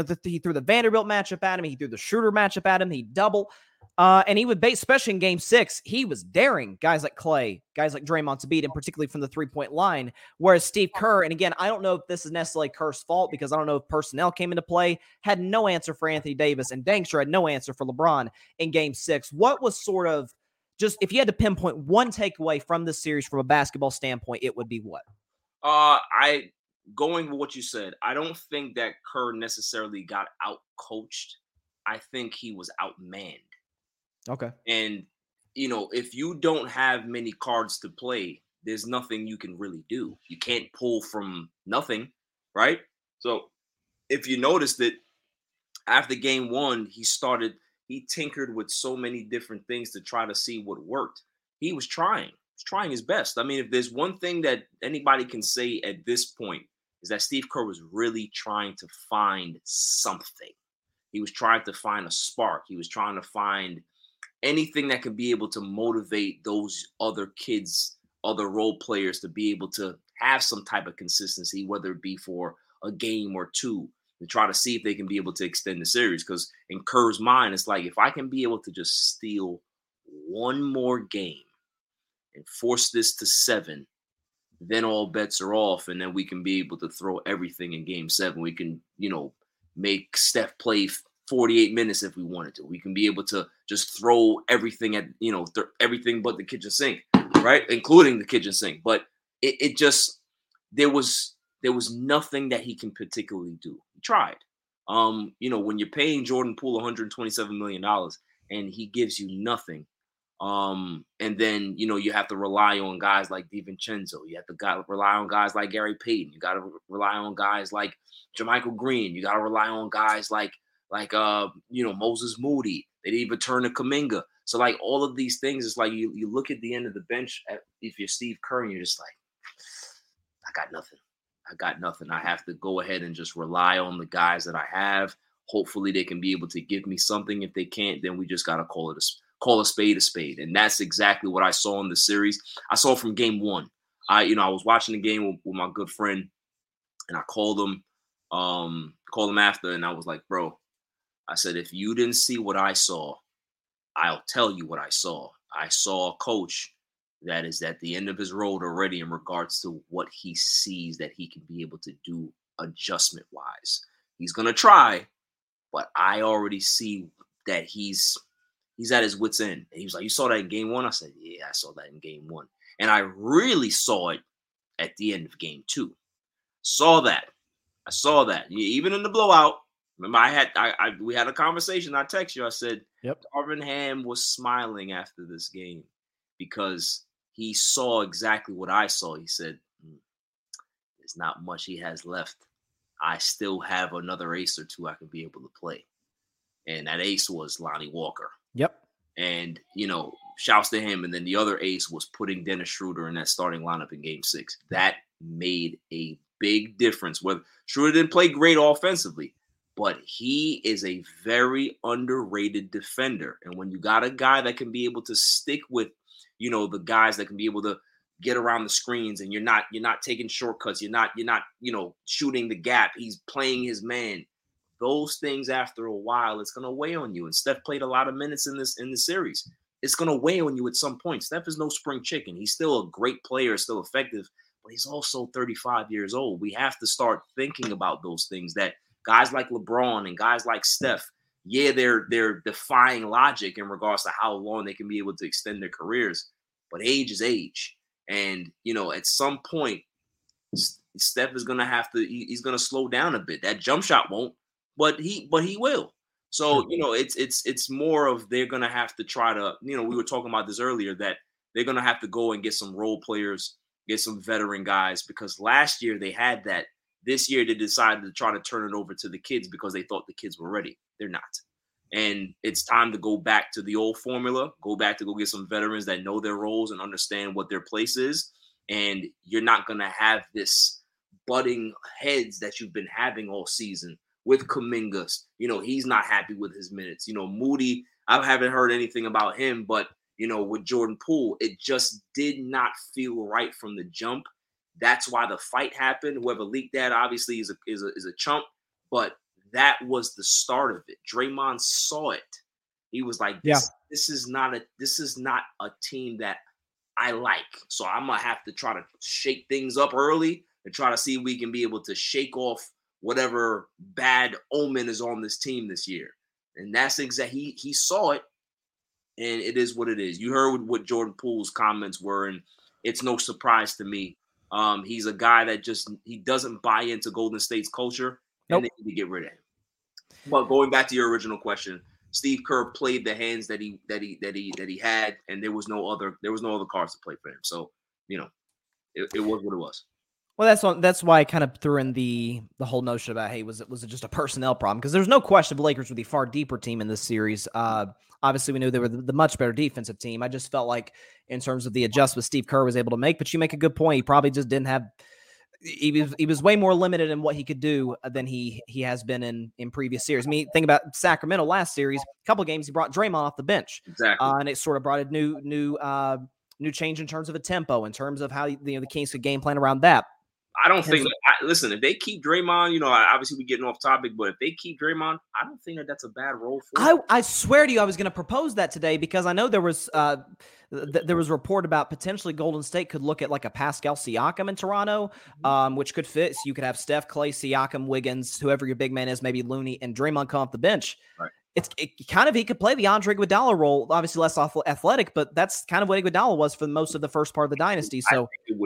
threw the Vanderbilt matchup at him. He threw the Schroeder matchup at him. He double. And he would base, especially in game six, he was daring guys like Klay, guys like Draymond to beat him, particularly from the three-point line. Whereas Steve Kerr, and again, I don't know if this is necessarily Kerr's fault because I don't know if personnel came into play, had no answer for Anthony Davis and dang sure had no answer for LeBron in game six. What was sort of just, if you had to pinpoint one takeaway from this series from a basketball standpoint, it would be what? Going with what you said, I don't think that Kerr necessarily got out-coached. I think he was outmanned. Okay. And, you know, if you don't have many cards to play, there's nothing you can really do. You can't pull from nothing, right? So if you noticed that after game one, he tinkered with so many different things to try to see what worked. He was trying his best. I mean, if there's one thing that anybody can say at this point is that Steve Kerr was really trying to find something. He was trying to find a spark. He was trying to find anything that can be able to motivate those other kids, other role players to be able to have some type of consistency, whether it be for a game or two, to try to see if they can be able to extend the series. Because in Kerr's mind, it's like, if I can be able to just steal one more game and force this to 7, then all bets are off. And then we can be able to throw everything in game 7. We can, you know, make Steph play 48 minutes if we wanted to. We can be able to just throw everything at, you know, everything but the kitchen sink, right? Including the kitchen sink. But it just, there was nothing that he can particularly do. He tried. You know, when you're paying Jordan Poole $127 million and he gives you nothing, and then, you know, you have to rely on guys like DiVincenzo. You have to rely on guys like Gary Payton. You got to rely on guys like Jermichael Green. You got to rely on guys like you know, Moses Moody. They didn't even turn to Kuminga. So, like, all of these things, it's like you look at the end of the bench, if you're Steve Kerr, and you're just like, I got nothing. I have to go ahead and just rely on the guys that I have. Hopefully they can be able to give me something. If they can't, then we just got to call a spade a spade. And that's exactly what I saw in the series. I saw from game one. I was watching the game with my good friend, and I called him after, and I was like, bro, I said, if you didn't see what I saw, I'll tell you what I saw. I saw a coach that is at the end of his road already in regards to what he sees that he can be able to do adjustment-wise. He's going to try, but I already see that he's at his wit's end. And he was like, you saw that in game one? I said, yeah, I saw that in game one. And I really saw it at the end of game two. I saw that. Even in the blowout. Remember, we had a conversation. I text you. I said, yep. Darvin Ham was smiling after this game because he saw exactly what I saw. He said, there's not much he has left. I still have another ace or two I can be able to play. And that ace was Lonnie Walker. Yep. And, you know, shouts to him. And then the other ace was putting Dennis Schroeder in that starting lineup in game six. That made a big difference. Whether Schroeder didn't play great offensively, but he is a very underrated defender. And when you got a guy that can be able to stick with, you know, the guys that can be able to get around the screens, and you're not taking shortcuts, you're not, you know, shooting the gap, he's playing his man. Those things, after a while, it's going to weigh on you. And Steph played a lot of minutes in the series. It's going to weigh on you at some point. Steph is no spring chicken. He's still a great player, still effective, but he's also 35 years old. We have to start thinking about those things that guys like LeBron and guys like Steph, yeah, they're defying logic in regards to how long they can be able to extend their careers. But age is age. And, you know, at some point, Steph is going to have to – he's going to slow down a bit. That jump shot won't, but he will. So, you know, it's more of they're going to have to try to – you know, we were talking about this earlier, that they're going to have to go and get some role players, get some veteran guys, because last year they had that. This year, they decided to try to turn it over to the kids because they thought the kids were ready. They're not. And it's time to go back to the old formula, go get some veterans that know their roles and understand what their place is. And you're not going to have this butting heads that you've been having all season with Kuminga. You know, he's not happy with his minutes. You know, Moody, I haven't heard anything about him, but, you know, with Jordan Poole, it just did not feel right from the jump. That's why the fight happened. Whoever leaked that obviously is a chump, but that was the start of it. Draymond saw it. He was like, this is not a team that I like. So I'm going to have to try to shake things up early and try to see if we can be able to shake off whatever bad omen is on this team this year. And that's exactly, he saw it, and it is what it is. You heard what Jordan Poole's comments were, and it's no surprise to me. He's a guy that just, he doesn't buy into Golden State's culture, and they need to get rid of him. But going back to your original question, Steve Kerr played the hands that he had, and there was no other cards to play for him. So, you know, it was what it was. Well, that's why I kind of threw in the whole notion about, hey, was it just a personnel problem? Because there's no question the Lakers were the far deeper team in this series. Obviously, we knew they were the much better defensive team. I just felt like in terms of the adjustments Steve Kerr was able to make, but you make a good point. He probably just didn't have – he was way more limited in what he could do than he has been in previous series. I mean, think about Sacramento last series. A couple of games, he brought Draymond off the bench. Exactly. And it sort of brought a new change in terms of a tempo, in terms of how the Kings could game plan around that. I don't think – listen, if they keep Draymond, obviously we're getting off topic, but if they keep Draymond, I don't think that's a bad role for him. I swear to you I was going to propose that today, because I know there was a report about potentially Golden State could look at like a Pascal Siakam in Toronto, which could fit. So you could have Steph, Klay, Siakam, Wiggins, whoever your big man is, maybe Looney, and Draymond come off the bench. Right. It kind of, he could play the Andre Iguodala role, obviously less athletic, but that's kind of what Iguodala was for most of the first part of the dynasty. So I think it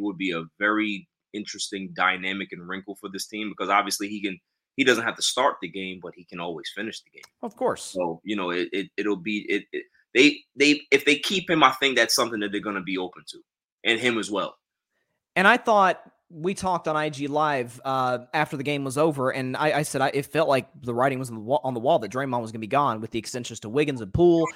would be a very interesting dynamic and wrinkle for this team, because obviously he doesn't have to start the game, but he can always finish the game. Of course. So if they keep him, I think that's something that they're going to be open to, and him as well. And I thought. We talked on IG Live after the game was over, and I said it felt like the writing was on the wall that Draymond was going to be gone with the extensions to Wiggins and Poole,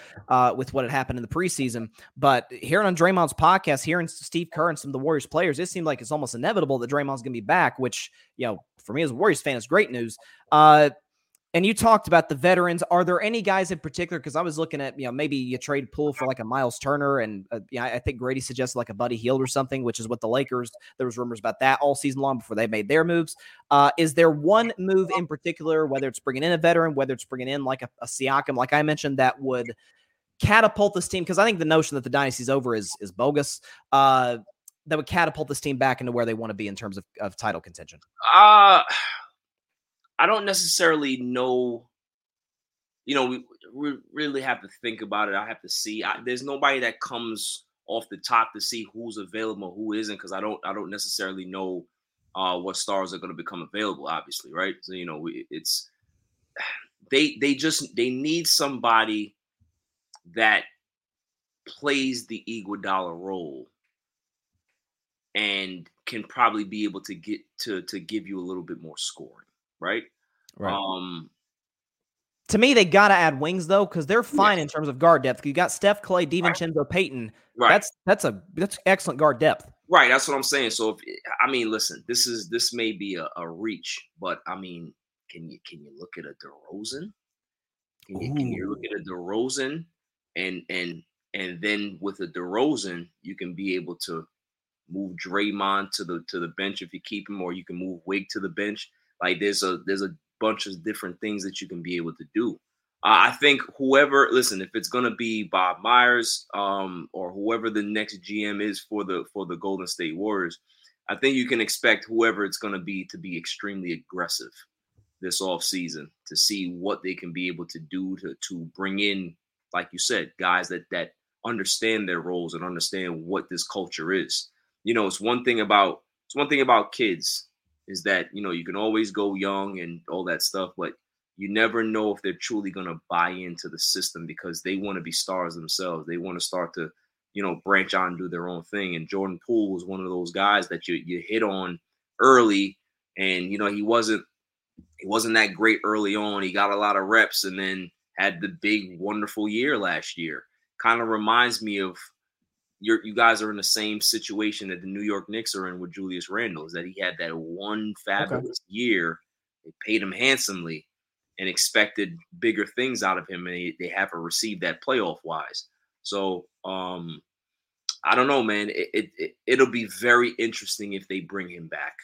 with what had happened in the preseason. But hearing on Draymond's podcast, hearing Steve Kerr and some of the Warriors players, it seemed like it's almost inevitable that Draymond's going to be back, which, for me as a Warriors fan is great news. And you talked about the veterans. Are there any guys in particular? Because I was looking at, maybe you trade Poole for like a Miles Turner, and I think Grady suggested like a Buddy Hield or something, which is what the Lakers. There was rumors about that all season long before they made their moves. Is there one move in particular, whether it's bringing in a veteran, whether it's bringing in like a Siakam, like I mentioned, that would catapult this team? Because I think the notion that the dynasty's over is bogus. That would catapult this team back into where they want to be in terms of title contention. I don't necessarily know. We really have to think about it. I have to see. There's nobody that comes off the top to see who's available, who isn't, because I don't necessarily know what stars are going to become available. Obviously, right? So they need somebody that plays the Iguodala role and can probably be able to get to give you a little bit more scoring. Right. To me, they got to add wings, though, because they're fine in terms of guard depth. You got Steph, Klay, DiVincenzo, Payton. Right. That's excellent guard depth. Right. That's what I'm saying. So, listen, this may be a reach, but can you look at a DeRozan? Can you look at a DeRozan, and then with a DeRozan, you can be able to move Draymond to the bench if you keep him, or you can move Wig to the bench. Like there's a bunch of different things that you can be able to do. I think if it's gonna be Bob Myers or whoever the next GM is for the Golden State Warriors, I think you can expect whoever it's gonna be to be extremely aggressive this offseason to see what they can be able to do to bring in, like you said, guys that understand their roles and understand what this culture is. It's one thing about kids. Is that, you can always go young and all that stuff, but you never know if they're truly going to buy into the system, because they want to be stars themselves. They want to start to, branch out and do their own thing. And Jordan Poole was one of those guys that you hit on early, and, he wasn't that great early on. He got a lot of reps and then had the big, wonderful year last year. Kind of reminds me of, you guys are in the same situation that the New York Knicks are in with Julius Randle, is that he had that one fabulous year. They paid him handsomely and expected bigger things out of him, and they haven't received that playoff-wise. So I don't know, man. It'll be very interesting if they bring him back.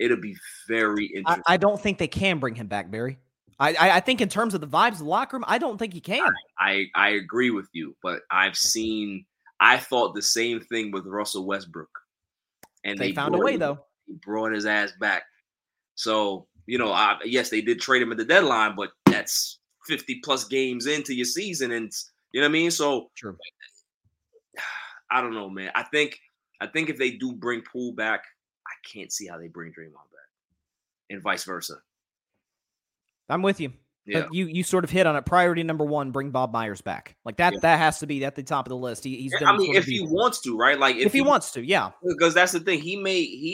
It'll be very interesting. I don't think they can bring him back, Barry. I think in terms of the vibes of the locker room, I don't think he can. I agree with you, but I thought the same thing with Russell Westbrook. And they found a way, though. He brought his ass back. So, you know, yes, they did trade him at the deadline, but that's 50-plus games into your season. And you know what I mean? So sure. I don't know, man. I think if they do bring Poole back, I can't see how they bring Draymond back and vice versa. I'm with you. Yeah. You sort of hit on it. Priority number one, bring Bob Myers back. Like that, that has to be at the top of the list. He's I mean, if he wants to, right? Like if he wants to, yeah. Because that's the thing. He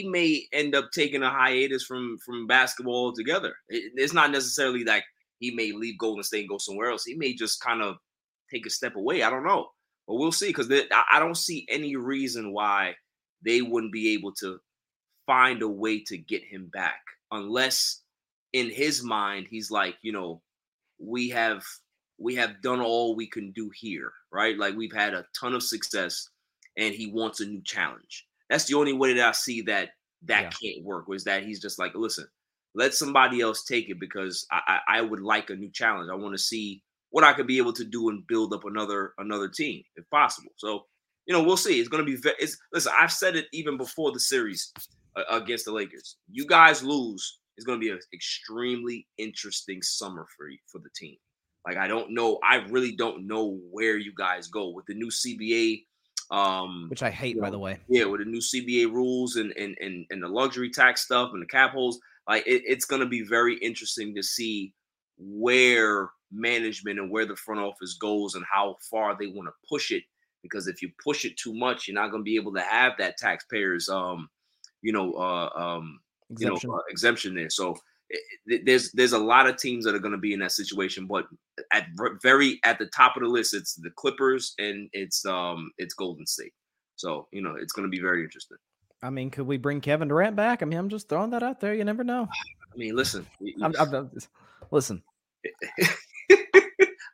may end up taking a hiatus from basketball altogether. It's not necessarily like he may leave Golden State and go somewhere else. He may just kind of take a step away. I don't know. But we'll see. Because I don't see any reason why they wouldn't be able to find a way to get him back. Unless in his mind, he's like, you know, we have done all we can do here, right? Like we've had a ton of success and he wants a new challenge. That's the only way that I see that can't work, was that he's just like, listen, let somebody else take it because I would like a new challenge. I want to see what I could be able to do and build up another team if possible. So, you know, we'll see. It's going to be listen, I've said it even before the series against the Lakers. You guys lose, it's going to be an extremely interesting summer for the team. Like, I don't know. I really don't know where you guys go with the new CBA. Which I hate, by the way. Yeah, with the new CBA rules and the luxury tax stuff and the cap holes. Like, it's going to be very interesting to see where management and where the front office goes and how far they want to push it. Because if you push it too much, you're not going to be able to have that taxpayers, exemption. Exemption there. So there's a lot of teams that are going to be in that situation, but at the top of the list, it's the Clippers and it's Golden State. So, you know, it's going to be very interesting. I mean, could we bring Kevin Durant back? I mean, I'm just throwing that out there. You never know. I mean, listen, listen,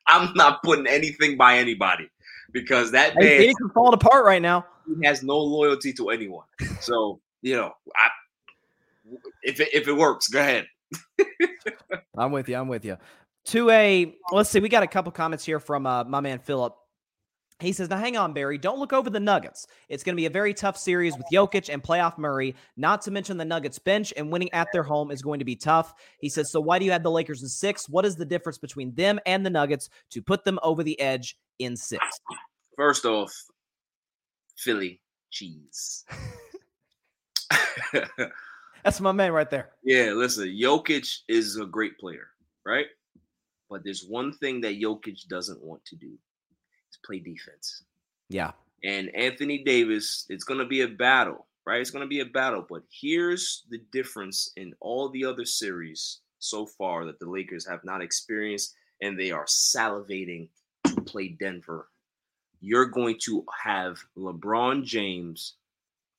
I'm not putting anything by anybody because that man he can fall apart right now. He has no loyalty to anyone. So, you know, If it works, go ahead. I'm with you. Let's see. We got a couple comments here from my man, Philip. He says, now hang on, Barry. Don't look over the Nuggets. It's going to be a very tough series with Jokic and playoff Murray, not to mention the Nuggets bench, and winning at their home is going to be tough. He says, so why do you have the Lakers in 6? What is the difference between them and the Nuggets to put them over the edge in 6? First off, Philly cheese. That's my man right there. Yeah, listen, Jokic is a great player, right? But there's one thing that Jokic doesn't want to do is play defense. Yeah. And Anthony Davis, it's going to be a battle, right? It's going to be a battle. But here's the difference in all the other series so far that the Lakers have not experienced, and they are salivating to play Denver. You're going to have LeBron James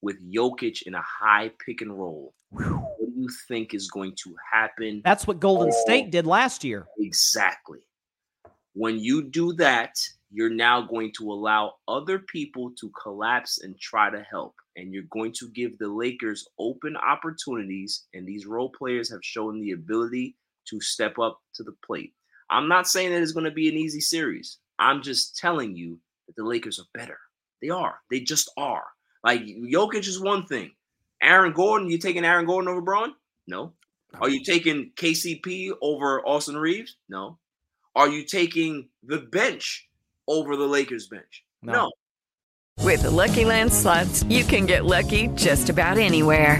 with Jokic in a high pick and roll. What do you think is going to happen? That's what Golden State did last year. Exactly. When you do that, you're now going to allow other people to collapse and try to help. And you're going to give the Lakers open opportunities. And these role players have shown the ability to step up to the plate. I'm not saying that it's going to be an easy series. I'm just telling you that the Lakers are better. They are. They just are. Like, Jokic is one thing. Aaron Gordon, you taking Aaron Gordon over Braun? No. Are you taking KCP over Austin Reeves? No. Are you taking the bench over the Lakers bench? No. With Lucky Land Slots, you can get lucky just about anywhere.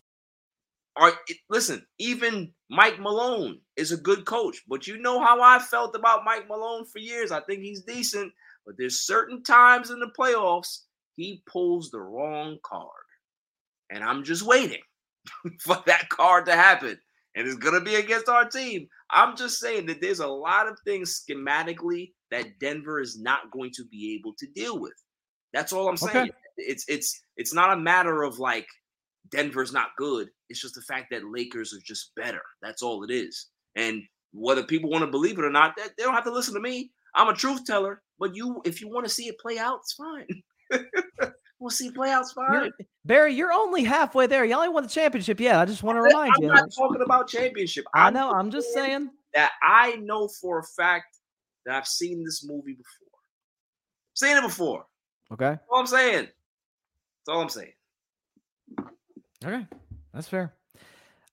Listen, even Mike Malone is a good coach, but you know how I felt about Mike Malone for years. I think he's decent, but there's certain times in the playoffs he pulls the wrong card, and I'm just waiting for that card to happen, and it's going to be against our team. I'm just saying that there's a lot of things schematically that Denver is not going to be able to deal with. That's all I'm saying. Okay. It's not a matter of like Denver's not good. It's just the fact that Lakers are just better. That's all it is. And whether people want to believe it or not, that they don't have to listen to me. I'm a truth teller. But if you want to see it play out, it's fine. We'll see it play out, it's fine. Barry, you're only halfway there. You only won the championship. Yeah, I just want to remind you. I'm not talking about championship. I know. I'm just saying that I know for a fact that I've seen this movie before. I've seen it before. Okay. That's all I'm saying. That's all I'm saying. Okay. That's fair.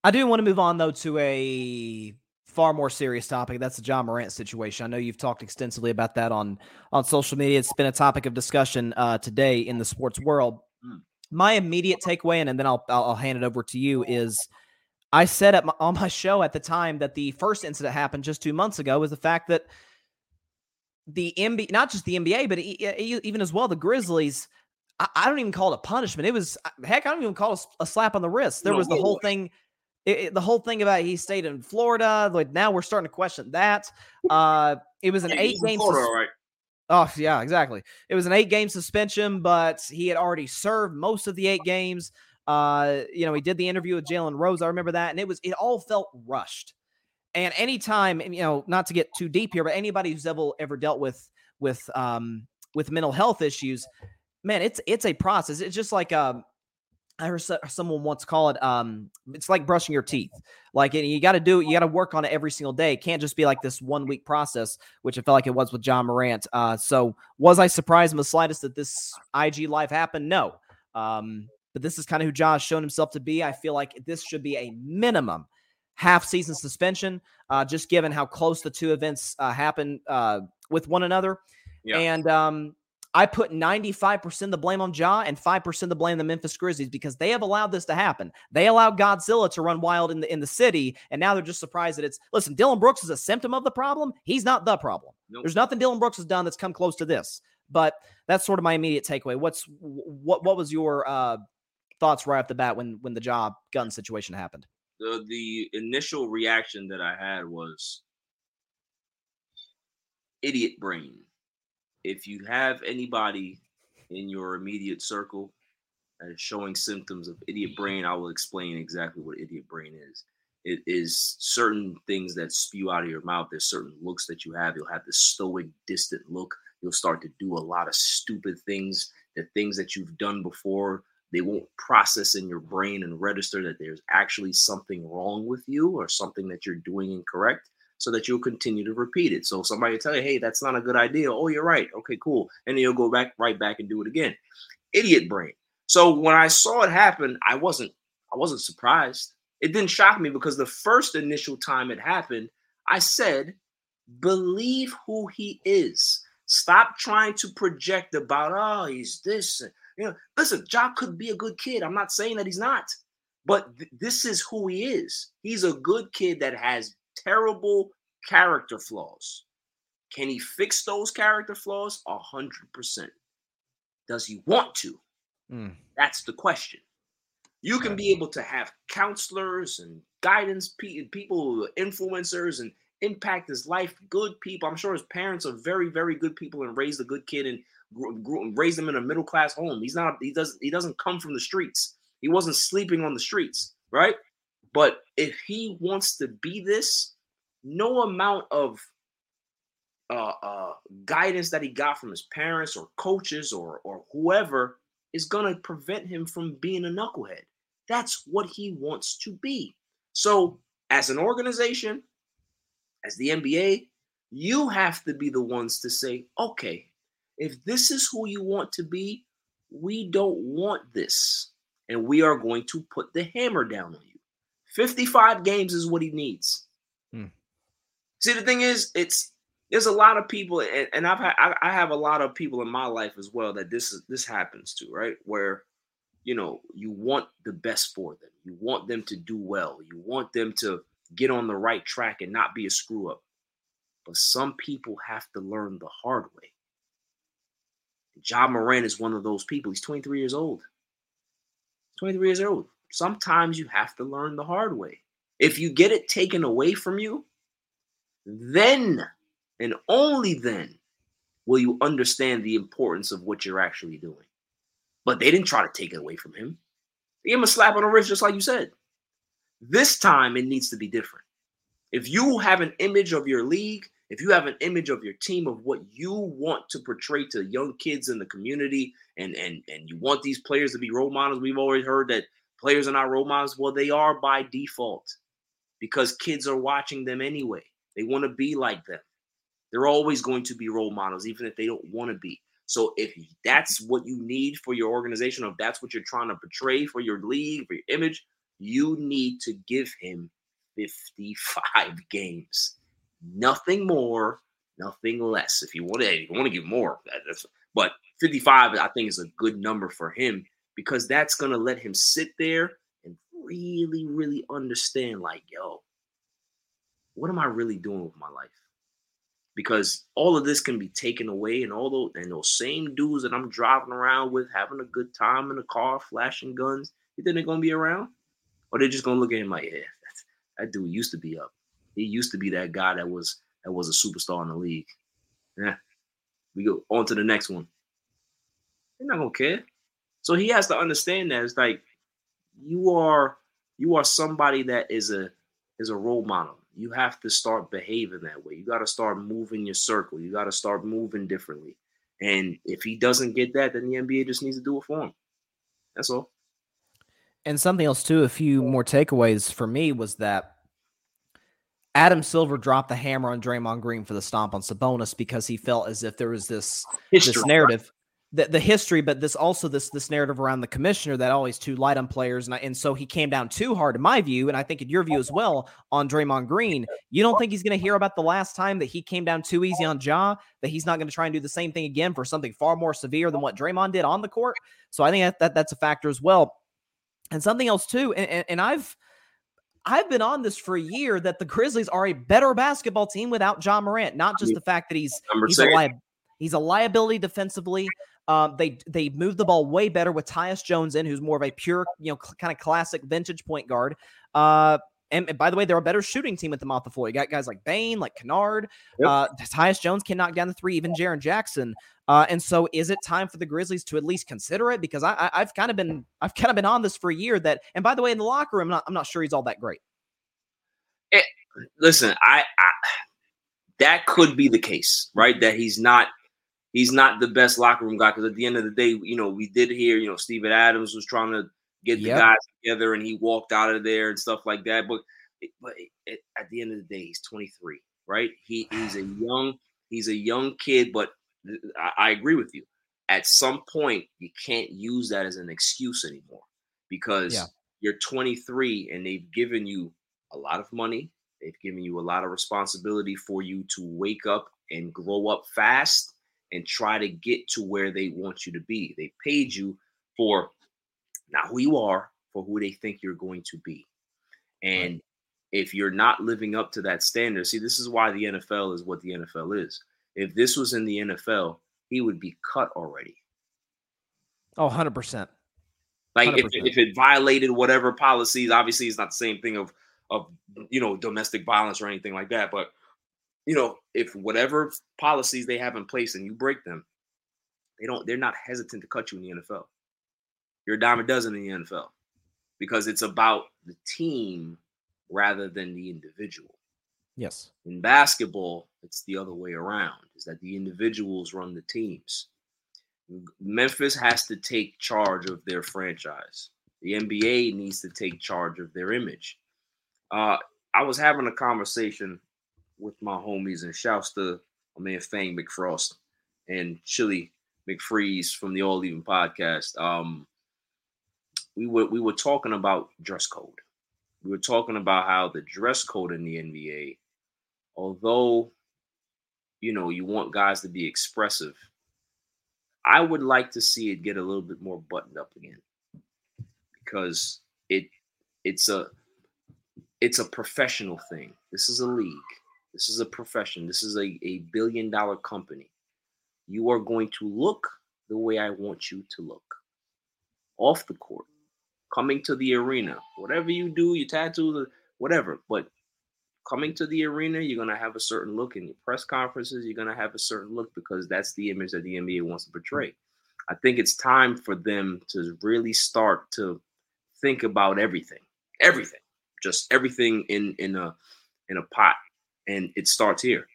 I do want to move on, though, to a far more serious topic. That's the Ja Morant situation. I know you've talked extensively about that on social media. It's been a topic of discussion today in the sports world. My immediate takeaway, and then I'll hand it over to you, is I said on my show at the time that the first incident happened just 2 months ago is the fact that the NBA, not just the NBA, but even as well, the Grizzlies, I don't even call it a punishment. It was, heck, I don't even call it a slap on the wrist. There was the whole thing. The whole thing about he stayed in Florida. Like now we're starting to question that. It was an 8-game suspension. Right? Oh, yeah, exactly. It was an 8-game suspension, but he had already served most of the 8 games. He did the interview with Jalen Rose. I remember that. And it all felt rushed. And anytime, not to get too deep here, but anybody who's ever dealt with mental health issues, man, it's a process. It's just like I heard someone once call it. It's like brushing your teeth. Like you got to do it. You got to work on it every single day. It can't just be like this 1 week process, which I felt like it was with Ja Morant. So was I surprised in the slightest that this IG live happened? No. But this is kind of who Ja has shown himself to be. I feel like this should be a minimum half-season suspension, just given how close the two events happened with one another. Yeah. And I put 95% of the blame on Ja and 5% of the blame on the Memphis Grizzlies because they have allowed this to happen. They allowed Godzilla to run wild in the city, and now they're just surprised that listen, Dylan Brooks is a symptom of the problem. He's not the problem. Nope. There's nothing Dylan Brooks has done that's come close to this. But that's sort of my immediate takeaway. What was your thoughts right off the bat when the Ja gun situation happened? The initial reaction that I had was idiot brain. If you have anybody in your immediate circle that is showing symptoms of idiot brain, I will explain exactly what idiot brain is. It is certain things that spew out of your mouth. There's certain looks that you have. You'll have this stoic, distant look. You'll start to do a lot of stupid things, the things that you've done before. They won't process in your brain and register that there's actually something wrong with you or something that you're doing incorrect, so that you'll continue to repeat it. So somebody will tell you, hey, that's not a good idea. Oh, you're right. Okay, cool. And then you'll go right back and do it again. Idiot brain. So when I saw it happen, I wasn't surprised. It didn't shock me because the first initial time it happened, I said, believe who he is. Stop trying to project about, he's this. Listen, Ja could be a good kid. I'm not saying that he's not, but this is who he is. He's a good kid that has terrible character flaws. Can he fix those character flaws? 100%. Does he want to? That's the question. You can be able to have counselors and guidance people, influencers, and impact his life. Good people. I'm sure his parents are very, very good people and raised a good kid and raised him in a middle class home. He's not. He doesn't come from the streets. He wasn't sleeping on the streets, right? But if he wants to be this, no amount of guidance that he got from his parents or coaches or whoever is going to prevent him from being a knucklehead. That's what he wants to be. So as an organization, as the NBA, you have to be the ones to say, okay, if this is who you want to be, we don't want this. And we are going to put the hammer down on you. 55 games is what he needs. See, the thing is, there's a lot of people, and I have a lot of people in my life as well that this happens to, right? Where, you want the best for them. You want them to do well. You want them to get on the right track and not be a screw up. But some people have to learn the hard way. Ja Morant is one of those people. He's 23 years old. Sometimes you have to learn the hard way. If you get it taken away from you, then and only then will you understand the importance of what you're actually doing. But they didn't try to take it away from him. They gave him a slap on the wrist, just like you said. This time, it needs to be different. If you have an image of your league, if you have an image of your team, of what you want to portray to young kids in the community, and you want these players to be role models, we've always heard that players are not role models. Well, they are by default because kids are watching them anyway. They want to be like them. They're always going to be role models, even if they don't want to be. So if that's what you need for your organization, or if that's what you're trying to portray for your league, for your image, you need to give him 55 games. Nothing more, nothing less. If you want to, give more, but 55, I think, is a good number for him, because that's going to let him sit there and really, really understand, like, yo, what am I really doing with my life? Because all of this can be taken away, and all those, and those same dudes that I'm driving around with, having a good time in the car, flashing guns, you think they're going to be around? Or they're just going to look at him like, yeah, that dude used to be up. He used to be that guy that was a superstar in the league. Yeah. We go on to the next one. They're not going to care. So he has to understand that it's like, you are somebody that is a role model. You have to start behaving that way. You got to start moving your circle. You got to start moving differently. And if he doesn't get that, then the NBA just needs to do it for him. That's all. And something else, too, a few more takeaways for me was that Adam Silver dropped the hammer on Draymond Green for the stomp on Sabonis because he felt as if there was this narrative, the history, but this narrative around the commissioner that always too light on players. And so he came down too hard, in my view, and I think in your view as well, on Draymond Green. You don't think he's going to hear about the last time that he came down too easy on Ja, that he's not going to try and do the same thing again for something far more severe than what Draymond did on the court? So I think that's a factor as well. And something else, too, and I've been on this for a year, that the Grizzlies are a better basketball team without Ja Morant. Not just the fact that he's a liability defensively. They move the ball way better with Tyus Jones in, who's more of a pure, kind of classic vintage point guard. And by the way, they're a better shooting team at the mouth of the floor. You got guys like Bane, like Kennard. Yep. Tyus Jones can knock down the three, even Jaren Jackson. And so is it time for the Grizzlies to at least consider it? Because I've kind of been on this for a year, that, and by the way, in the locker room, I'm not sure he's all that great. Listen, I that could be the case, right? That he's not the best locker room guy. Cause at the end of the day, we did hear, Steven Adams was trying to get the guys together, and he walked out of there and stuff like that. But at the end of the day, he's 23, right? He's a young kid, but I agree with you. At some point, you can't use that as an excuse anymore, because you're 23 and they've given you a lot of money. They've given you a lot of responsibility for you to wake up and grow up fast and try to get to where they want you to be. They paid you for not who you are, for who they think you're going to be. And if you're not living up to that standard, see, this is why the NFL is what the NFL is. If this was in the NFL, he would be cut already. Oh, 100%. 100%. Like if it violated whatever policies, obviously it's not the same thing of domestic violence or anything like that. But, if whatever policies they have in place and you break them, they're not hesitant to cut you in the NFL. You're a dime a dozen in the NFL, because it's about the team rather than the individual. Yes. In basketball, it's the other way around, is that the individuals run the teams. Memphis has to take charge of their franchise. The NBA needs to take charge of their image. I was having a conversation with my homies, and shouts to my man Fang McFrost and Chili McFreeze from the All Even Podcast. We were talking about dress code. We were talking about how the dress code in the NBA, although, you want guys to be expressive, I would like to see it get a little bit more buttoned up again, because it's a professional thing. This is a league. This is a profession. This is a billion-dollar company. You are going to look the way I want you to look off the court, coming to the arena, whatever you do, your tattoos, whatever, but coming to the arena, you're going to have a certain look in your press conferences. You're going to have a certain look because that's the image that the NBA wants to portray. I think it's time for them to really start to think about everything, just everything in a pot. And it starts here.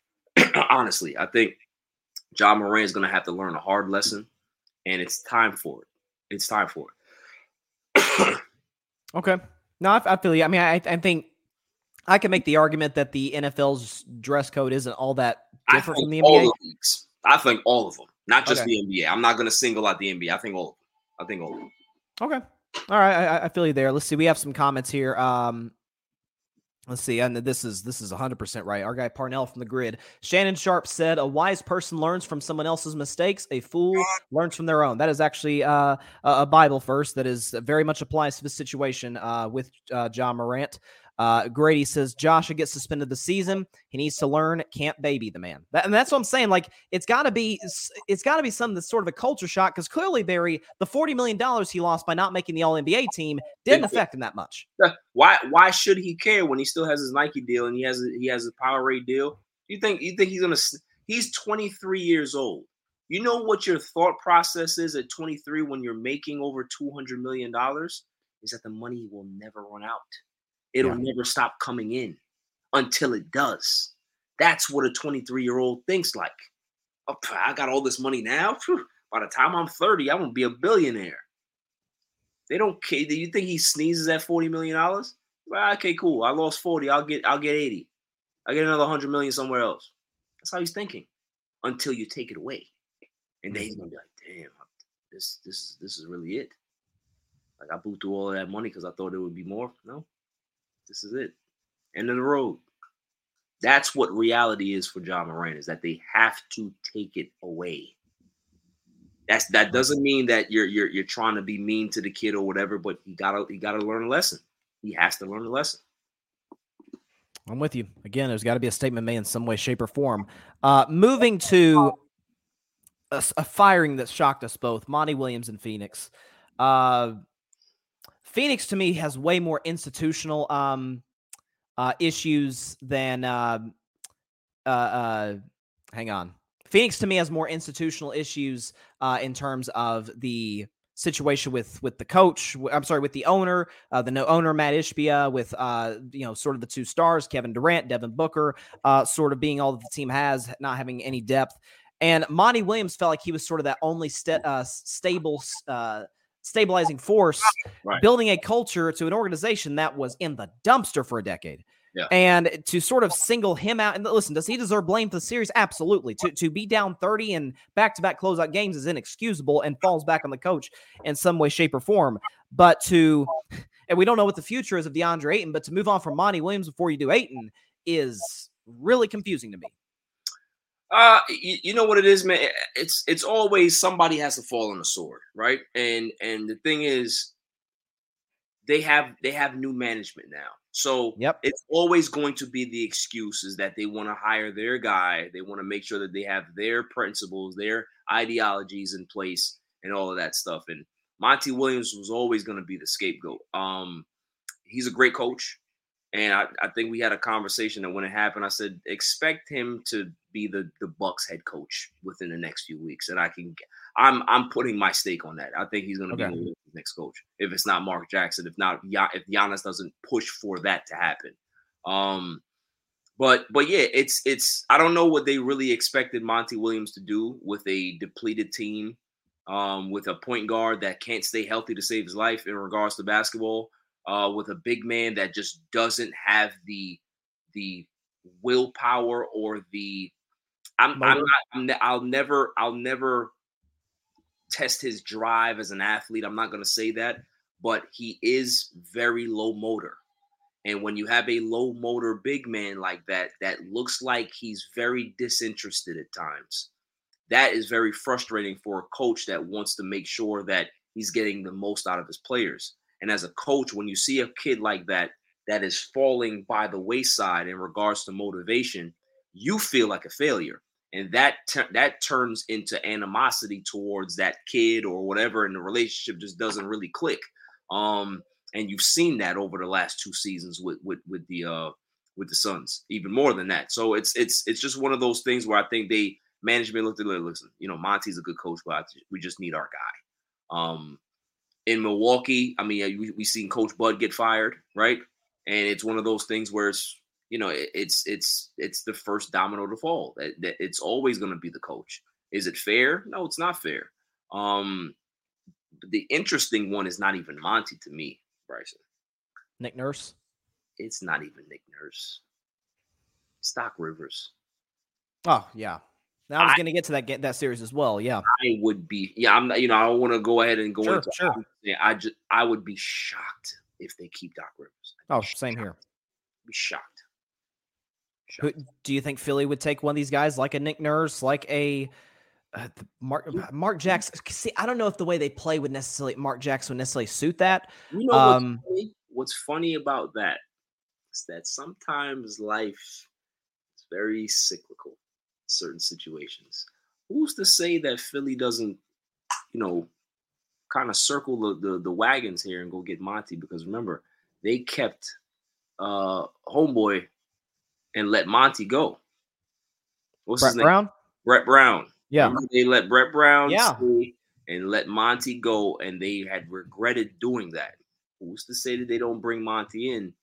Honestly, I think Ja Morant is going to have to learn a hard lesson, and it's time for it. It's time for it. Okay. No, I feel you. I mean, I think I can make the argument that the NFL's dress code isn't all that different from the NBA. I think all of them, not just the NBA. I'm not going to single out the NBA. I think all of them. Okay. All right. I feel you there. Let's see. We have some comments here. Let's see. And this is 100% right. Our guy Parnell from the Grid. Shannon Sharp said, a wise person learns from someone else's mistakes. A fool learns from their own. That is actually a Bible verse that is very much applies to this situation with Ja Morant. Grady says, Josh should get suspended the season. He needs to learn. Can't baby the man. And that's what I'm saying. Like, it's gotta be something that's sort of a culture shock. Cause clearly Barry, the $40 million he lost by not making the All NBA team didn't affect him that much. Why should he care when he still has his Nike deal and he has a Powerade deal? You think he's 23 years old. You know what your thought process is at 23, when you're making over $200 million, is that the money will never run out. It'll never stop coming in until it does. That's what a 23-year-old thinks like. Oh, I got all this money now. Phew. By the time I'm 30, I'm going to be a billionaire. They don't care. Do you think he sneezes at $40 million? Well, okay, cool. I lost 40. I'll get 80. I'll get another 100 million somewhere else. That's how he's thinking until you take it away. And then he's going to be like, damn, this is really it. Like, I blew through all of that money because I thought there would be more. No. This is it. End of the road. That's what reality is for Ja Morant, is that they have to take it away. That doesn't mean that you're trying to be mean to the kid or whatever, but you gotta learn a lesson. He has to learn a lesson. I'm with you. Again, there's got to be a statement made in some way, shape, or form. Moving to a firing that shocked us both, Monty Williams in Phoenix. Phoenix, to me, has way more institutional issues than hang on. Phoenix, to me, has more institutional issues in terms of the situation with the coach. I'm sorry, with the owner, Matt Ishbia, with sort of the two stars, Kevin Durant, Devin Booker, sort of being all that the team has, not having any depth. And Monty Williams felt like he was sort of that only stable. Stabilizing force, right. Building a culture to an organization that was in the dumpster for a decade. Yeah. And to sort of single him out, and listen, does he deserve blame for the series? Absolutely. To be down 30 and back-to-back closeout games is inexcusable and falls back on the coach in some way, shape, or form. But and we don't know what the future is of DeAndre Ayton, but to move on from Monty Williams before you do Ayton is really confusing to me. You know what it is, man? It's always somebody has to fall on the sword, right? And the thing is, they have new management now. So It's always going to be the excuses that they want to hire their guy. They want to make sure that they have their principles, their ideologies in place and all of that stuff. And Monty Williams was always going to be the scapegoat. He's a great coach. And I think we had a conversation that when it happened, I said, expect him to be the Bucks head coach within the next few weeks. And I'm putting my stake on that. I think he's going to be the next coach. If it's not Mark Jackson, if Giannis doesn't push for that to happen. But yeah, it's I don't know what they really expected Monty Williams to do with a depleted team, with a point guard that can't stay healthy to save his life in regards to basketball. With a big man that just doesn't have the willpower or the I'll never test his drive as an athlete. I'm not going to say that, but he is very low motor. And when you have a low motor big man like that, that looks like he's very disinterested at times. That is very frustrating for a coach that wants to make sure that he's getting the most out of his players. And as a coach, when you see a kid like that, that is falling by the wayside in regards to motivation, you feel like a failure. And that turns into animosity towards that kid or whatever. And the relationship just doesn't really click. And you've seen that over the last two seasons with the with the Suns, even more than that. So it's just one of those things where I think they management looked at it. Listen, you know, Monty's a good coach, but we just need our guy. In Milwaukee, I mean, we seen Coach Bud get fired, right? And it's one of those things where it's, you know, it's the first domino to fall. It's always going to be the coach. Is it fair? No, it's not fair. The interesting one is not even Monty to me, Bryson. Nick Nurse? It's not even Nick Nurse. Stock Rivers. Oh, yeah. I was going to get to that series as well. Yeah, I would be. Yeah, I'm not. You know, I don't want to go ahead and go into. Sure. I would be shocked if they keep Doc Rivers. Oh, same here. I'd be shocked. Do you think Philly would take one of these guys like a Nick Nurse, like a Mark Jackson? See, I don't know if the way they play would necessarily Mark Jackson would necessarily suit that. You know what's funny about that is that sometimes life is very cyclical. Certain situations. Who's to say that Philly doesn't, you know, kind of circle the wagons here and go get Monty? Because remember, they kept homeboy and let Monty go. What's Brett his name? Brown? Brett Brown. Yeah. Remember they let Brett Brown stay and let Monty go, and they had regretted doing that. Who's to say that they don't bring Monty in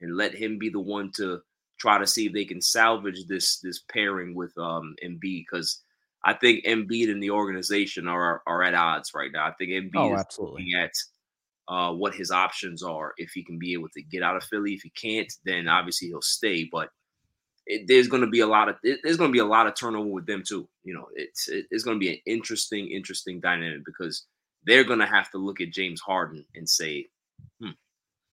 and let him be the one to try to see if they can salvage this pairing with Embiid, because I think Embiid and the organization are at odds right now. I think Embiid is looking at what his options are. If he can be able to get out of Philly, if he can't, then obviously he'll stay. But there's going to be a lot of turnover with them too. You know, it's going to be an interesting dynamic because they're going to have to look at James Harden and say,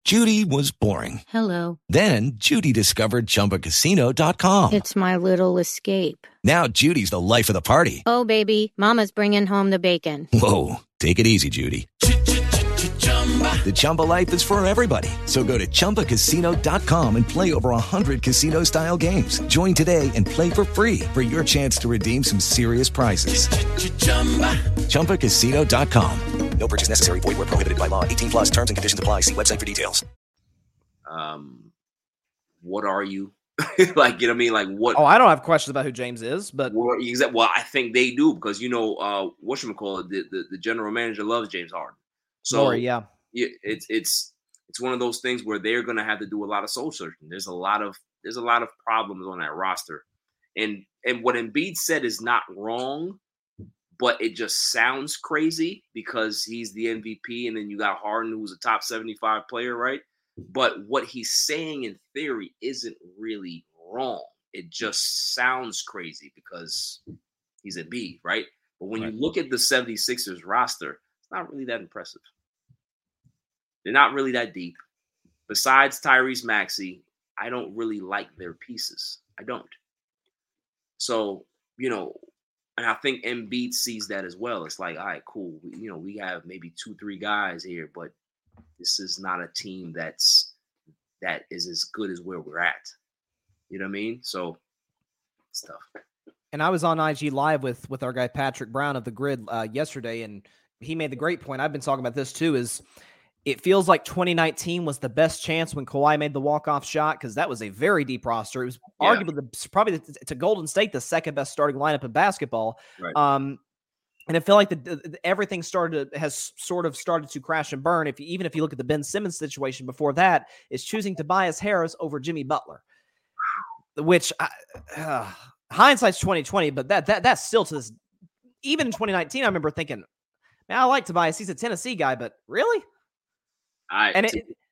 Judy was boring. Hello. Then Judy discovered ChumbaCasino.com. It's my little escape. Now Judy's the life of the party. Oh, baby, mama's bringing home the bacon. Whoa, take it easy, Judy. The Chumba life is for everybody. So go to ChumbaCasino.com and play over 100 casino-style games. Join today and play for free for your chance to redeem some serious prizes. ChumbaCasino.com. No purchase necessary. Void where prohibited by law. 18 plus terms and conditions apply. See website for details. What are you? Like, you know what I mean? Like what? Oh, I don't have questions about who James is, but. Well, I think they do because, you know, whatchamacallit, the general manager loves James Harden. So it's one of those things where they're going to have to do a lot of soul searching. There's a lot of problems on that roster. And what Embiid said is not wrong. But it just sounds crazy because he's the MVP, and then you got Harden, who's a top 75 player, right? But what he's saying in theory isn't really wrong. It just sounds crazy because he's a B, right? But when you look at the 76ers roster, it's not really that impressive. They're not really that deep. Besides Tyrese Maxey, I don't really like their pieces. I don't. So, you know, and I think Embiid sees that as well. It's like, all right, cool. We have maybe 2-3 guys here, but this is not a team that is as good as where we're at. You know what I mean? So it's tough. And I was on IG Live with our guy Patrick Brown of the Gryd yesterday, and he made the great point. I've been talking about this too. Is it feels like 2019 was the best chance when Kawhi made the walk-off shot because that was a very deep roster. It was arguably probably to Golden State the second best starting lineup in basketball. Right. And I feel like everything has sort of started to crash and burn. Even if you look at the Ben Simmons situation before that, is choosing Tobias Harris over Jimmy Butler, which hindsight's 2020, but that's still to this. Even in 2019, I remember thinking, man, I like Tobias. He's a Tennessee guy, but really? I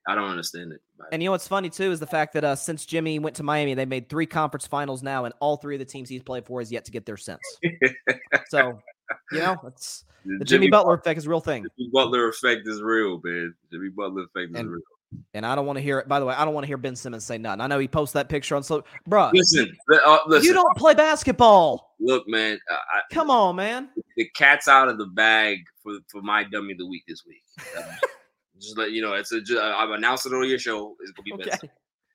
don't understand it. And you know what's funny, too, is the fact that since Jimmy went to Miami, they made 3 conference finals now, and all 3 of the teams he's played for has yet to get their sense. So, you know, it's, the Jimmy Butler effect is a real thing. Jimmy Butler effect is real, man. Jimmy Butler effect is real. And I don't want to hear it. By the way, I don't want to hear Ben Simmons say nothing. I know he posted that picture on social. Bruh, listen. You don't play basketball. Look, man. Come on, man. The cat's out of the bag for my dummy of the week this week. Just let you know, I've announced it on your show. It's gonna be Ben Simmons.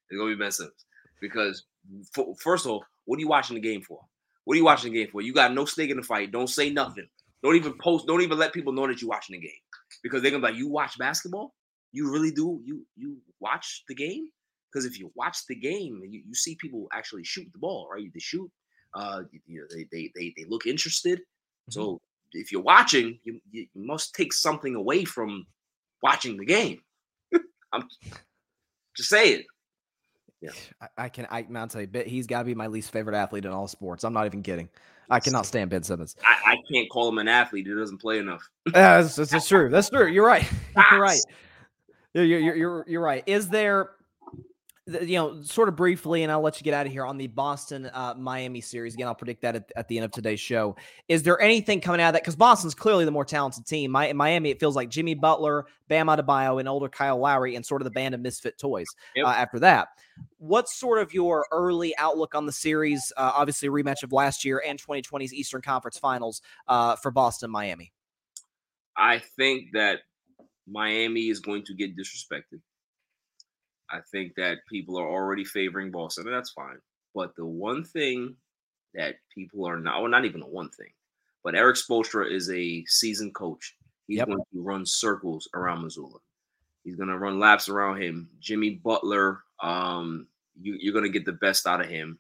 It's gonna be Ben Simmons because first of all, what are you watching the game for? What are you watching the game for? You got no stake in the fight. Don't say nothing. Don't even post. Don't even let people know that you're watching the game because they're gonna be like, you watch basketball? You really do? You watch the game? Because if you watch the game, you see people actually shoot the ball, right? They shoot. They look interested. Mm-hmm. So if you're watching, you must take something away from watching the game. I'm just saying. Yeah, I can I'll tell you, he's got to be my least favorite athlete in all sports. I'm not even kidding. I cannot stand Ben Simmons. I can't call him an athlete. He doesn't play enough. That's true. That's true. You're right. You're right. You're right. Is there, sort of briefly, and I'll let you get out of here on the Boston Miami series. Again, I'll predict that at the end of today's show. Is there anything coming out of that? Because Boston's clearly the more talented team. Miami, it feels like Jimmy Butler, Bam Adebayo, and older Kyle Lowry, and sort of the band of misfit toys after that. What's sort of your early outlook on the series? Obviously, a rematch of last year and 2020's Eastern Conference Finals for Boston Miami. I think that Miami is going to get disrespected. I think that people are already favoring Boston, and that's fine. But the one thing that people are not even the one thing, but Eric Spoelstra is a seasoned coach. He's going to run circles around Mazzulla. He's going to run laps around him. Jimmy Butler, you're going to get the best out of him.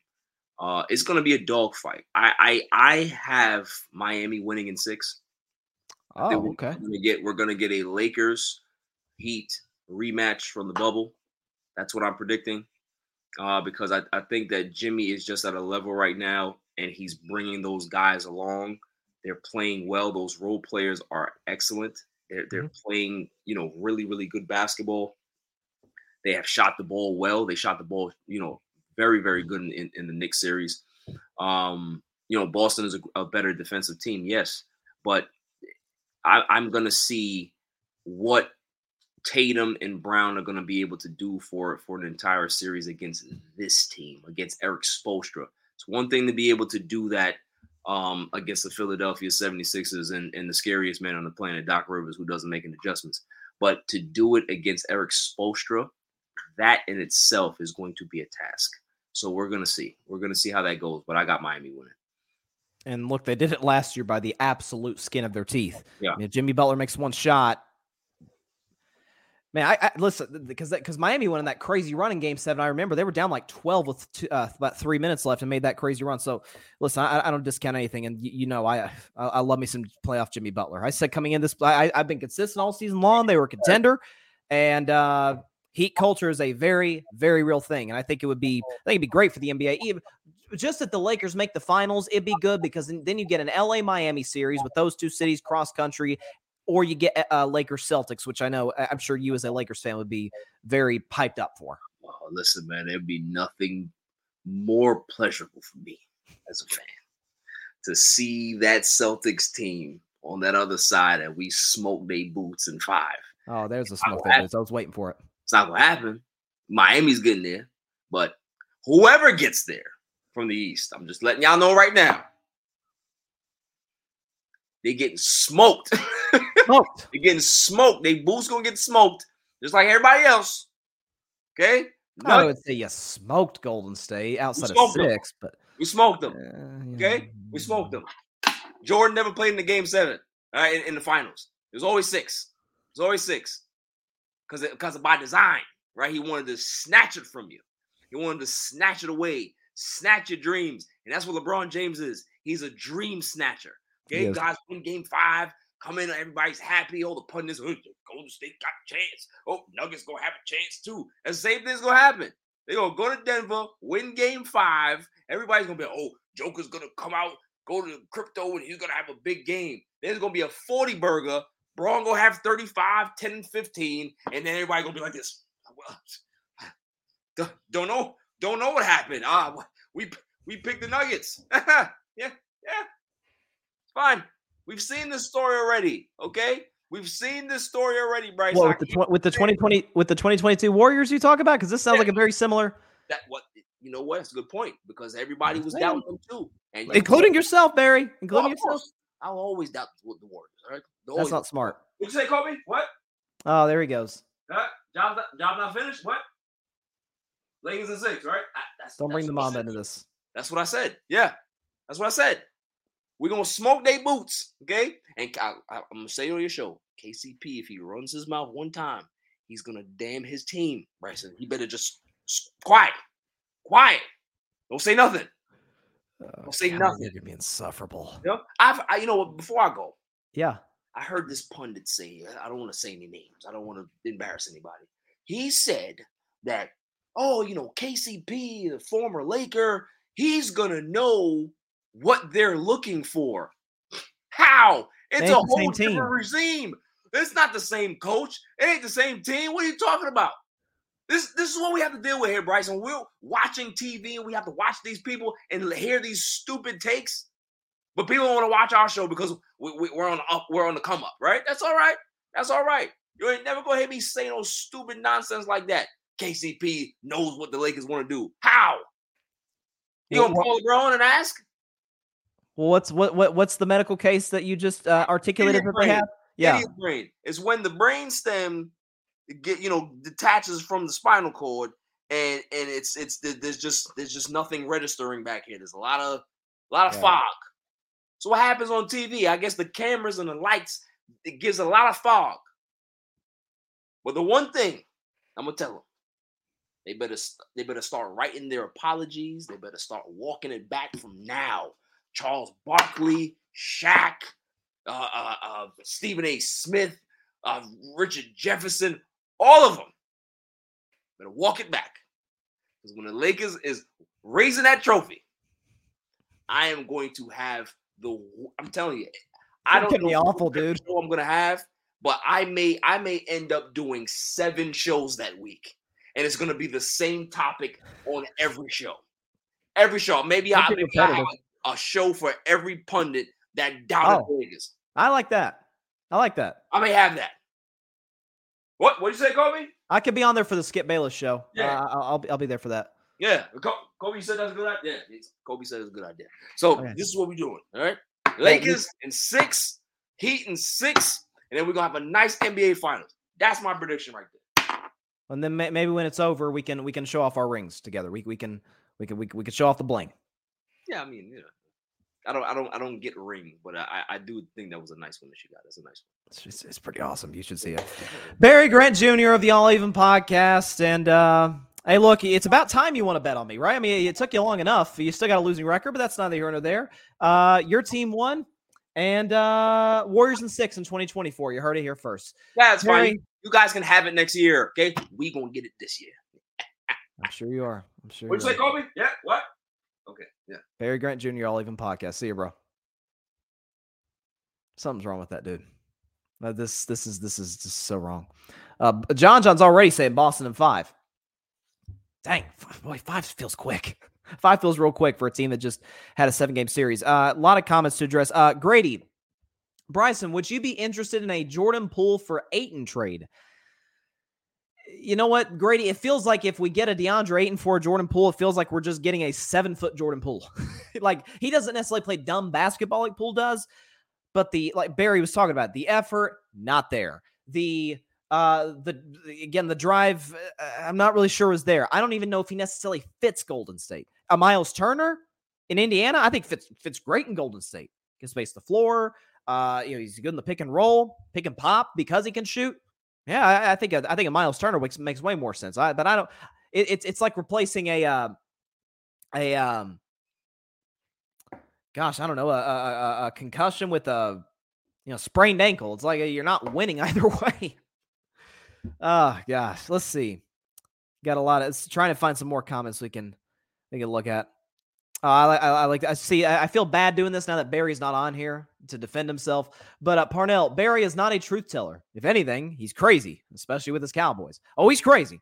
It's going to be a dogfight. I have Miami winning in six. Oh, okay. We're going to get a Lakers Heat rematch from the bubble. That's what I'm predicting because I think that Jimmy is just at a level right now, and he's bringing those guys along. They're playing well. Those role players are excellent. They're playing, really, really good basketball. They have shot the ball well. They shot the ball, very, very good in the Knicks series. Boston is a better defensive team, yes, but I'm going to see what Tatum and Brown are going to be able to do for an entire series against this team, against Eric Spoelstra. It's one thing to be able to do that against the Philadelphia 76ers and the scariest man on the planet, Doc Rivers, who doesn't make any adjustments. But to do it against Eric Spoelstra, that in itself is going to be a task. So we're going to see. We're going to see how that goes. But I got Miami winning. And look, they did it last year by the absolute skin of their teeth. Yeah. If Jimmy Butler makes one shot, man, I listen, because Miami went in that crazy run in Game 7. I remember they were down like 12 with about 3 minutes left and made that crazy run. So, listen, I don't discount anything, and I love me some playoff Jimmy Butler. I said coming in this, I've been consistent all season long. They were a contender, and Heat culture is a very, very real thing, and I think it'd be great for the NBA. Even just that the Lakers make the finals, it'd be good because then you get an LA-Miami series with those two cities cross country. Or you get Lakers-Celtics, which I'm sure you as a Lakers fan would be very piped up for. Oh, listen, man, there'd be nothing more pleasurable for me as a fan to see that Celtics team on that other side and we smoke their boots in five. Oh, there's a smoke their boots. I was waiting for it. It's not going to happen. Miami's getting there. But whoever gets there from the East, I'm just letting y'all know right now, they're getting smoked. They're getting smoked. They boots gonna get smoked, just like everybody else. Okay. I would say you smoked Golden State outside of six, but we smoked them. Okay, we smoked them. Jordan never played in the Game 7. All right, in the finals, it was always six. It was always six because by design, right? He wanted to snatch it from you. He wanted to snatch it away, snatch your dreams, and that's what LeBron James is. He's a dream snatcher. Okay, guys win Game 5. Come in, everybody's happy. All the pundits, Golden State got a chance. Oh, Nuggets going to have a chance too. And the same thing's going to happen. They're going to go to Denver, win Game 5. Everybody's going to be, Joker's going to come out, go to crypto, and he's going to have a big game. There's going to be a 40-burger. Braun going to have 35, 10, and 15. And then everybody's going to be like this. Well, don't know what happened. We picked the Nuggets. Yeah. It's fine. We've seen this story already, okay? We've seen this story already, Bryce. Well, with the 2022 Warriors you talk about? Because this sounds like a very similar. That's a good point because everybody was doubting them too. And including yourself, Barry. Including yourself. I'll always doubt the Warriors, all right? That's not smart. What'd you say, Kobe? What? Oh, there he goes. Job not finished? What? Lakers and six, right? Don't bring the mom into this. That's what I said. Yeah, that's what I said. We're going to smoke their boots, okay? And I'm going to say on your show, KCP, if he runs his mouth one time, he's going to damn his team, Bryson. He better just Quiet. Don't say nothing. Don't say nothing. You're gonna be insufferable. You know, you know what? Before I go, I heard this pundit say, I don't want to say any names. I don't want to embarrass anybody. He said that, KCP, the former Laker, he's gonna know what they're looking for. How? It's a whole different regime. It's not the same coach. It ain't the same team. What are you talking about? This is what we have to deal with here, Bryson. We're watching TV and we have to watch these people and hear these stupid takes. But people don't want to watch our show because we're on the come up, right? That's all right. You ain't never gonna hear me say no stupid nonsense like that. KCP knows what the Lakers want to do. How? You gonna call LeBron and ask? Well, what's the medical case that you just articulated that they have? Yeah, brain. It's when the brain stem detaches from the spinal cord, and it's there's just nothing registering back here. There's a lot of fog. So what happens on TV? I guess the cameras and the lights, it gives a lot of fog. But the one thing I'm gonna tell them, they better start writing their apologies. They better start walking it back from now. Charles Barkley, Shaq, Stephen A. Smith, Richard Jefferson, all of them. Better walk it back. Because when the Lakers is raising that trophy, I am going to have I'm telling you, I don't know awful, dude. I'm going to have, but I may end up doing 7 shows that week. And it's going to be the same topic on every show. Maybe I'll be a show for every pundit that doubted Vegas. I like that. I may have that. What'd you say, Kobe? I could be on there for the Skip Bayless show. Yeah. I'll be there for that. Yeah. Kobe said that's a good idea. Yeah. Kobe said it's a good idea. So This is what we're doing. All right. Lakers in 6, Heat in 6, and then we're gonna have a nice NBA finals. That's my prediction right there. And then maybe when it's over, we can show off our rings together. We can show off the bling. Yeah, I mean, I don't get rings, but I do think that was a nice one that she got. That's a nice one. It's pretty awesome. You should see it. Barry Grant Jr. of the All Even Podcast, and hey, look, it's about time you want to bet on me, right? I mean, it took you long enough. You still got a losing record, but that's neither here nor there. Your team won, and Warriors in 6 in 2024. You heard it here first. That's fine. You guys can have it next year. Okay, we gonna get it this year. I'm sure you are. I'm sure. What you say, Kobe? Yeah. What? Okay, yeah. Barry Grant Jr., All Even Podcast. See you, bro. Something's wrong with that dude. This is just so wrong. John's already saying Boston in 5. Dang, boy, 5 feels quick. 5 feels real quick for a team that just had a 7-game series. A lot of comments to address. Grady, Bryson, would you be interested in a Jordan Poole for Ayton trade? You know what, Grady? It feels like if we get a DeAndre Ayton for Jordan Poole, it feels like we're just getting a 7-foot Jordan Poole. Like, he doesn't necessarily play dumb basketball like Poole does, but like Barry was talking about, the effort, not there. The drive, I'm not really sure was there. I don't even know if he necessarily fits Golden State. A Miles Turner in Indiana, I think fits great in Golden State. Can space the floor. He's good in the pick and roll, pick and pop because he can shoot. Yeah, I think a Miles Turner makes way more sense. It's like replacing a concussion with a sprained ankle. It's like you're not winning either way. Oh gosh, let's see. Got a lot of trying to find some more comments we can look at. I feel bad doing this now that Barry's not on here to defend himself. But Parnell, Barry is not a truth teller. If anything, he's crazy, especially with his Cowboys. Oh, he's crazy.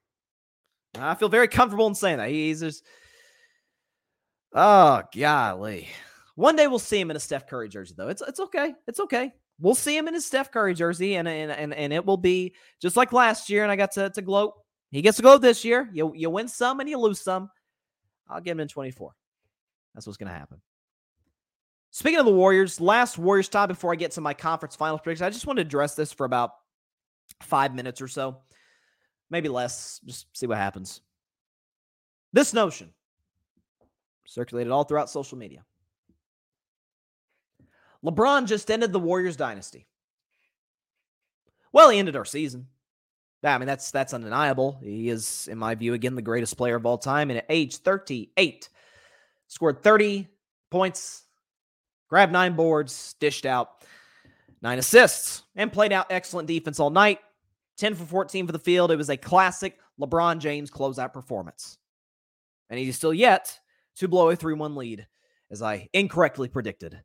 I feel very comfortable in saying that. He's just, oh golly. One day we'll see him in a Steph Curry jersey, though. It's okay. It's okay. We'll see him in his Steph Curry jersey, and it will be just like last year. And I got to gloat. He gets to gloat this year. You win some and you lose some. I'll get him in 24. That's what's going to happen. Speaking of the Warriors, last Warriors time before I get to my conference finals predictions, I just want to address this for about 5 minutes or so, maybe less, just see what happens. This notion circulated all throughout social media. LeBron just ended the Warriors dynasty. Well, he ended our season. I mean, that's undeniable. He is, in my view, again, the greatest player of all time. And at age 38, scored 30 points, grabbed 9 boards, dished out 9 assists, and played out excellent defense all night. 10 for 14 for the field. It was a classic LeBron James closeout performance. And he's still yet to blow a 3-1 lead, as I incorrectly predicted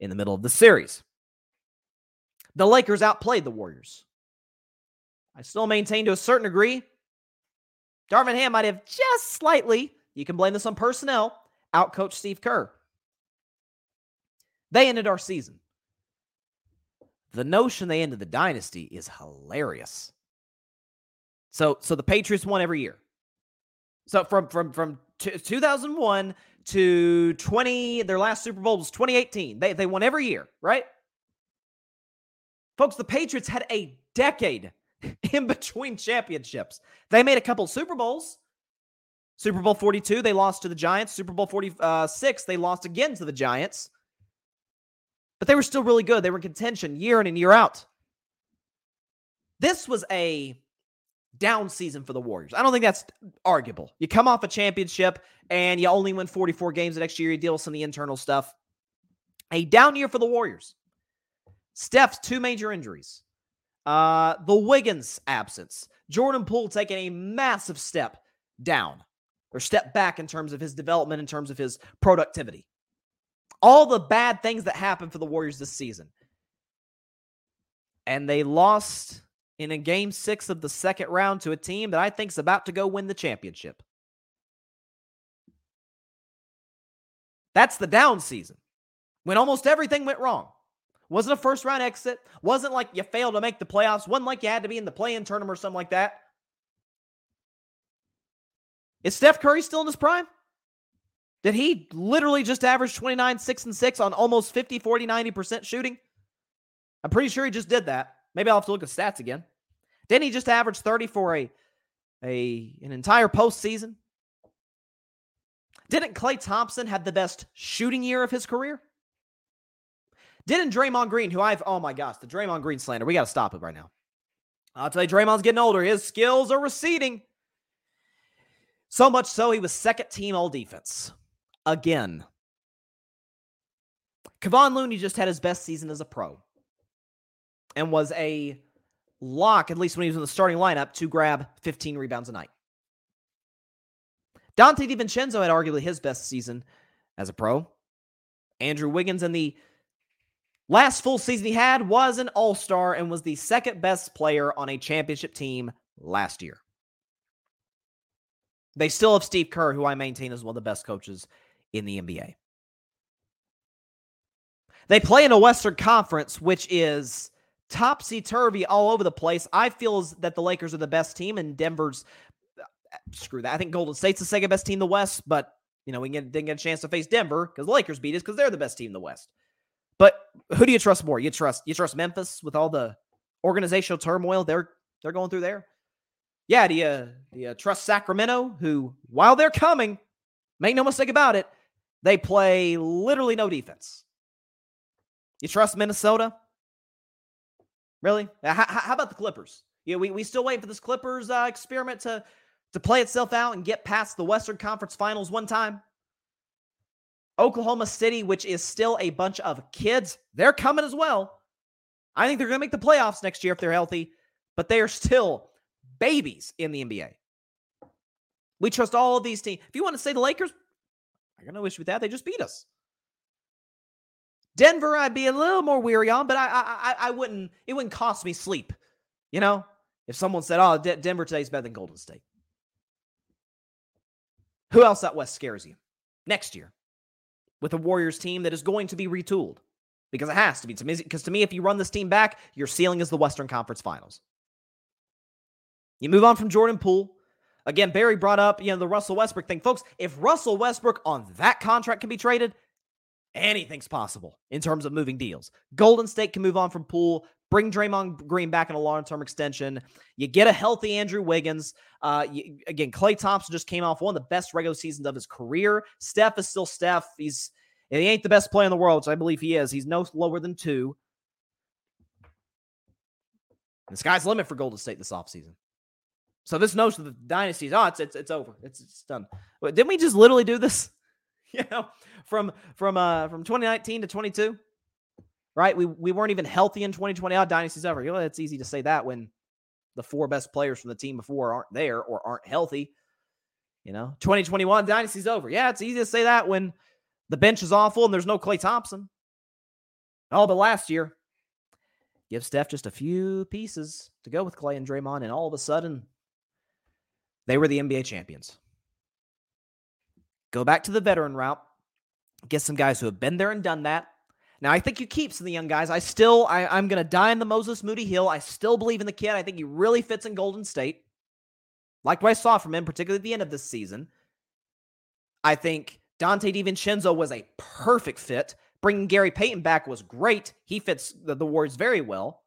in the middle of the series. The Lakers outplayed the Warriors. I still maintain to a certain degree, Darvin Ham might have just slightly, you can blame this on personnel, outcoached Steve Kerr. They ended our season. The notion they ended the dynasty is hilarious. So the Patriots won every year. So from 2001 to their last Super Bowl was 2018. They won every year, right? Folks, the Patriots had a decade in between championships. They made a couple Super Bowls. Super Bowl 42, they lost to the Giants. Super Bowl 46, they lost again to the Giants. But they were still really good. They were in contention year in and year out. This was a down season for the Warriors. I don't think that's arguable. You come off a championship and you only win 44 games the next year. You deal with some of the internal stuff. A down year for the Warriors. Steph's 2 major injuries. The Wiggins absence. Jordan Poole taking a massive step down or step back in terms of his development, in terms of his productivity. All the bad things that happened for the Warriors this season. And they lost in a game 6 of the second round to a team that I think is about to go win the championship. That's the down season, when almost everything went wrong. Wasn't a first-round exit. Wasn't like you failed to make the playoffs. Wasn't like you had to be in the play-in tournament or something like that. Is Steph Curry still in his prime? Did he literally just average 29, 6, and 6 on almost 50, 40, 90% shooting? I'm pretty sure he just did that. Maybe I'll have to look at stats again. Didn't he just average 30 for an entire postseason? Didn't Klay Thompson have the best shooting year of his career? Didn't Draymond Green, oh my gosh, the Draymond Green slander. We got to stop it right now. I'll tell you, Draymond's getting older. His skills are receding. So much so, he was second team all defense. Again. Kevon Looney just had his best season as a pro. And was a lock, at least when he was in the starting lineup, to grab 15 rebounds a night. Dante DiVincenzo had arguably his best season as a pro. Andrew Wiggins in the last full season he had was an all-star and was the second best player on a championship team last year. They still have Steve Kerr, who I maintain is one of the best coaches in the NBA. They play in a Western Conference, which is topsy-turvy all over the place. I feel that the Lakers are the best team, and Denver's... Screw that. I think Golden State's the second best team in the West, but we didn't get a chance to face Denver because the Lakers beat us because they're the best team in the West. But who do you trust more? You trust Memphis with all the organizational turmoil they're going through there? Yeah, do you trust Sacramento, who, while they're coming, make no mistake about it, they play literally no defense? You trust Minnesota? Really? How about the Clippers? Yeah, we still waiting for this Clippers experiment to play itself out and get past the Western Conference Finals one time. Oklahoma City, which is still a bunch of kids, they're coming as well. I think they're going to make the playoffs next year if they're healthy, but they are still babies in the NBA. We trust all of these teams. If you want to say the Lakers, I got no issue with that. They just beat us. Denver, I'd be a little more weary on, but I wouldn't. It wouldn't cost me sleep, if someone said, "Oh, Denver today's better than Golden State." Who else out west scares you next year? With a Warriors team that is going to be retooled. Because it has to be. Because to me, if you run this team back, your ceiling is the Western Conference Finals. You move on from Jordan Poole. Again, Barry brought up the Russell Westbrook thing. Folks, if Russell Westbrook on that contract can be traded, anything's possible in terms of moving deals. Golden State can move on from Poole, bring Draymond Green back in a long-term extension. You get a healthy Andrew Wiggins. Again, Klay Thompson just came off one of the best regular seasons of his career. Steph is still Steph. He ain't the best player in the world, which I believe he is. He's no lower than 2. The sky's the limit for Golden State this offseason. So this notion that the dynasty's on, it's over. It's done. Wait, didn't we just literally do this? You know, from 2019 to 22, right? We weren't even healthy in 2020. Our dynasty's over. You know, it's easy to say that when the four best players from the team before aren't there or aren't healthy. You know, 2021 dynasty's over. Yeah, it's easy to say that when the bench is awful and there's no Klay Thompson. Oh, but last year, give Steph just a few pieces to go with Klay and Draymond, and all of a sudden, they were the NBA champions. Go back to the veteran route. Get some guys who have been there and done that. Now, I think you keep some of the young guys. I'm going to die in the Moses Moody Hill. I still believe in the kid. I think he really fits in Golden State. Like what I saw from him, particularly at the end of this season. I think Dante DiVincenzo was a perfect fit. Bringing Gary Payton back was great. He fits the Warriors very well.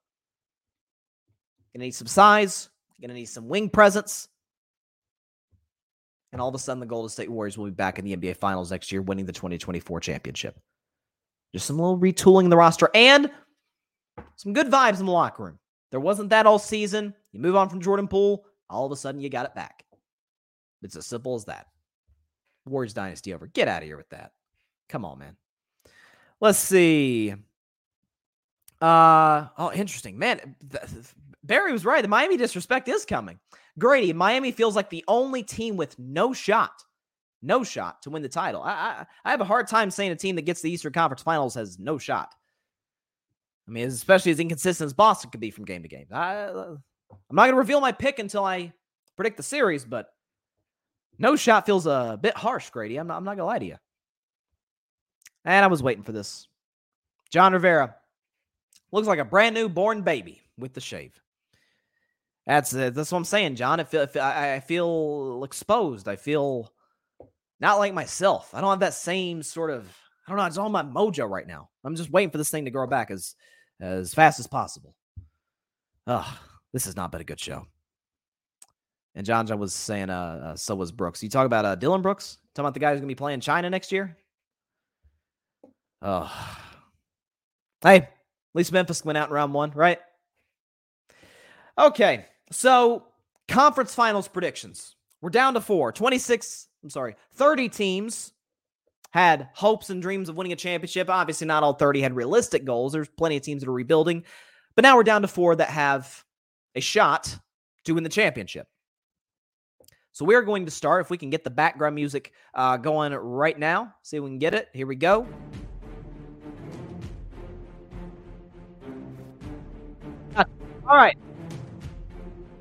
Going to need some size. Going to need some wing presence. And all of a sudden, the Golden State Warriors will be back in the NBA Finals next year, winning the 2024 championship. Just some little retooling in the roster and some good vibes in the locker room. There wasn't that all season. You move on from Jordan Poole, all of a sudden you got it back. It's as simple as that. Warriors dynasty over. Get out of here with that. Come on, man. Let's see. Oh, interesting. Man, Barry was right. The Miami disrespect is coming. Grady, Miami feels like the only team with no shot to win the title. I have a hard time saying a team that gets the Eastern Conference Finals has no shot. I mean, especially as inconsistent as Boston could be from game to game. I'm not going to reveal my pick until I predict the series, but no shot feels a bit harsh, Grady. I'm not going to lie to you. And I was waiting for this. John Rivera looks like a brand new born baby with the shave. That's what I'm saying, John. I feel exposed. I feel not like myself. I don't have that same sort of, I don't know, it's all my mojo right now. I'm just waiting for this thing to grow back as fast as possible. Ugh, this has not been a good show. And John was saying, so was Brooks. You talk about Dylan Brooks? Talking about the guy who's going to be playing China next year? Oh. Hey, at least Memphis went out in round one, right? Okay. So, conference finals predictions. We're down to 30 teams had hopes and dreams of winning a championship. Obviously, not all 30 had realistic goals. There's plenty of teams that are rebuilding. But now we're down to 4 that have a shot to win the championship. So we're going to start, if we can get the background music going right now. See if we can get it. Here we go. All right.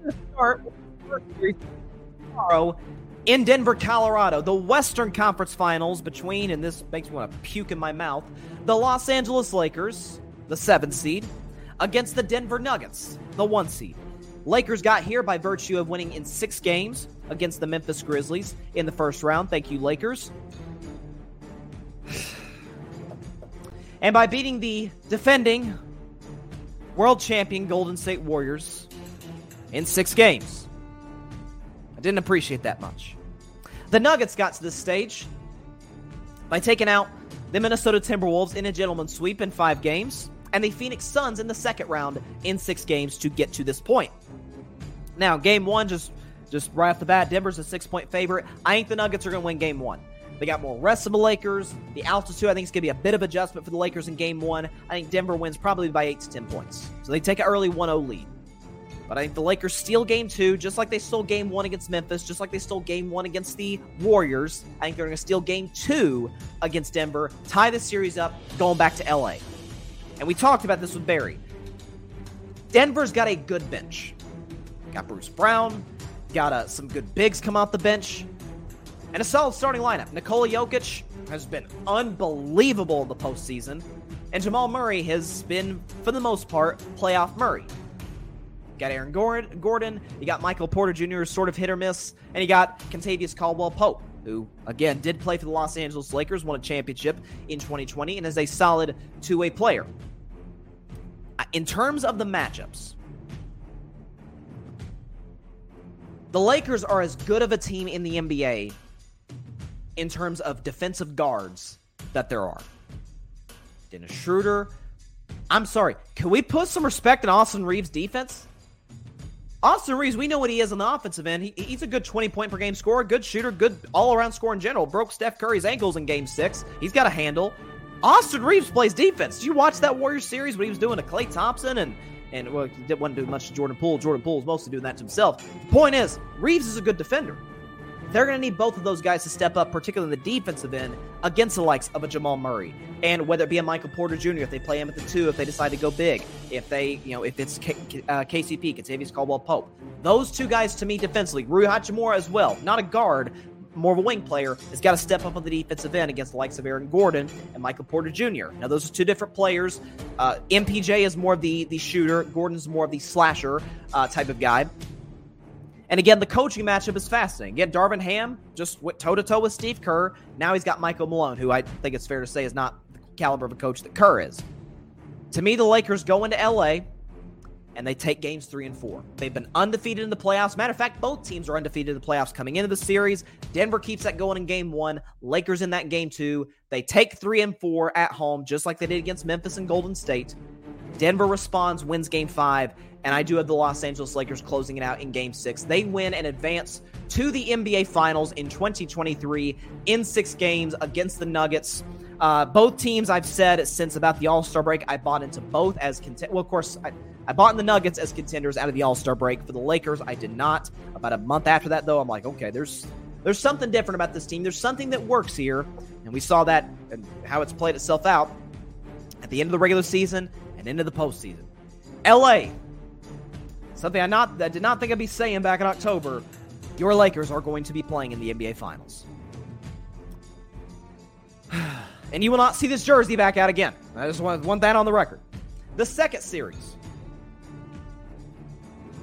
We're going to start with the first series tomorrow in Denver, Colorado, the Western Conference Finals between, and this makes me want to puke in my mouth, the Los Angeles Lakers, the 7th seed, against the Denver Nuggets, the 1 seed. Lakers got here by virtue of winning in 6 games against the Memphis Grizzlies in the first round. Thank you, Lakers. And by beating the defending world champion Golden State Warriors in 6 games. I didn't appreciate that much. The Nuggets got to this stage by taking out the Minnesota Timberwolves in a gentleman's sweep in 5 games, and the Phoenix Suns in the second round in 6 games to get to this point. Now, game one, just right off the bat, Denver's a 6-point favorite. I think the Nuggets are going to win game one. They got more rest from the Lakers. The altitude, I think, is going to be a bit of adjustment for the Lakers in game one. I think Denver wins probably by 8 to 10 points. So they take an early 1-0 lead. But I think the Lakers steal game two, just like they stole game one against Memphis, just like they stole game one against the Warriors. I think they're going to steal game two against Denver, tie the series up, going back to LA. And we talked about this with Barry. Denver's got a good bench. Got Bruce Brown. Got some good bigs come off the bench. And a solid starting lineup. Nikola Jokic has been unbelievable in the postseason. And Jamal Murray has been, for the most part, playoff Murray. You got Aaron Gordon. You got Michael Porter Jr., sort of hit or miss. And you got Kentavious Caldwell-Pope, who, again, did play for the Los Angeles Lakers, won a championship in 2020, and is a solid two-way player. In terms of the matchups, the Lakers are as good of a team in the NBA in terms of defensive guards that there are. Dennis Schroeder. I'm sorry. Can we put some respect in Austin Reeves' defense? Austin Reeves, we know what he is on the offensive end. He's a good 20-point-per-game scorer, good shooter, good all-around scorer in general. Broke Steph Curry's ankles in Game 6. He's got a handle. Austin Reeves plays defense. Did you watch that Warriors series when he was doing to Klay Thompson and well, he didn't want to do much to Jordan Poole. Jordan Poole was mostly doing that to himself. The point is, Reeves is a good defender. They're going to need both of those guys to step up, particularly in the defensive end, against the likes of a Jamal Murray. And whether it be a Michael Porter Jr., if they play him at the 2, if they decide to go big, if they, you know, if it's KCP, Kentavious Caldwell-Pope. Those two guys, to me, defensively. Rui Hachimura as well, not a guard, more of a wing player, has got to step up on the defensive end against the likes of Aaron Gordon and Michael Porter Jr. Now, those are two different players. MPJ is more of the shooter. Gordon's more of the slasher type of guy. And again, the coaching matchup is fascinating. Again, Darvin Ham just went toe-to-toe with Steve Kerr. Now he's got Michael Malone, who I think it's fair to say is not the caliber of a coach that Kerr is. To me, the Lakers go into L.A., and they take games 3 and 4. They've been undefeated in the playoffs. Matter of fact, both teams are undefeated in the playoffs coming into the series. Denver keeps that going in Game 1. Lakers in that Game 2. They take 3 and 4 at home, just like they did against Memphis and Golden State. Denver responds, wins Game 5. And I do have the Los Angeles Lakers closing it out in Game 6. They win and advance to the NBA Finals in 2023 in 6 games against the Nuggets. Both teams, I've said since about the All-Star break, I bought into both as contenders. Well, of course, I bought in the Nuggets as contenders out of the All-Star break. For the Lakers, I did not. About a month after that, though, I'm like, okay, there's something different about this team. There's something that works here. And we saw that and how it's played itself out at the end of the regular season and into the postseason. L.A., something I did not think I'd be saying back in October, your Lakers are going to be playing in the NBA Finals. And you will not see this jersey back out again. I just want that on the record. The second series,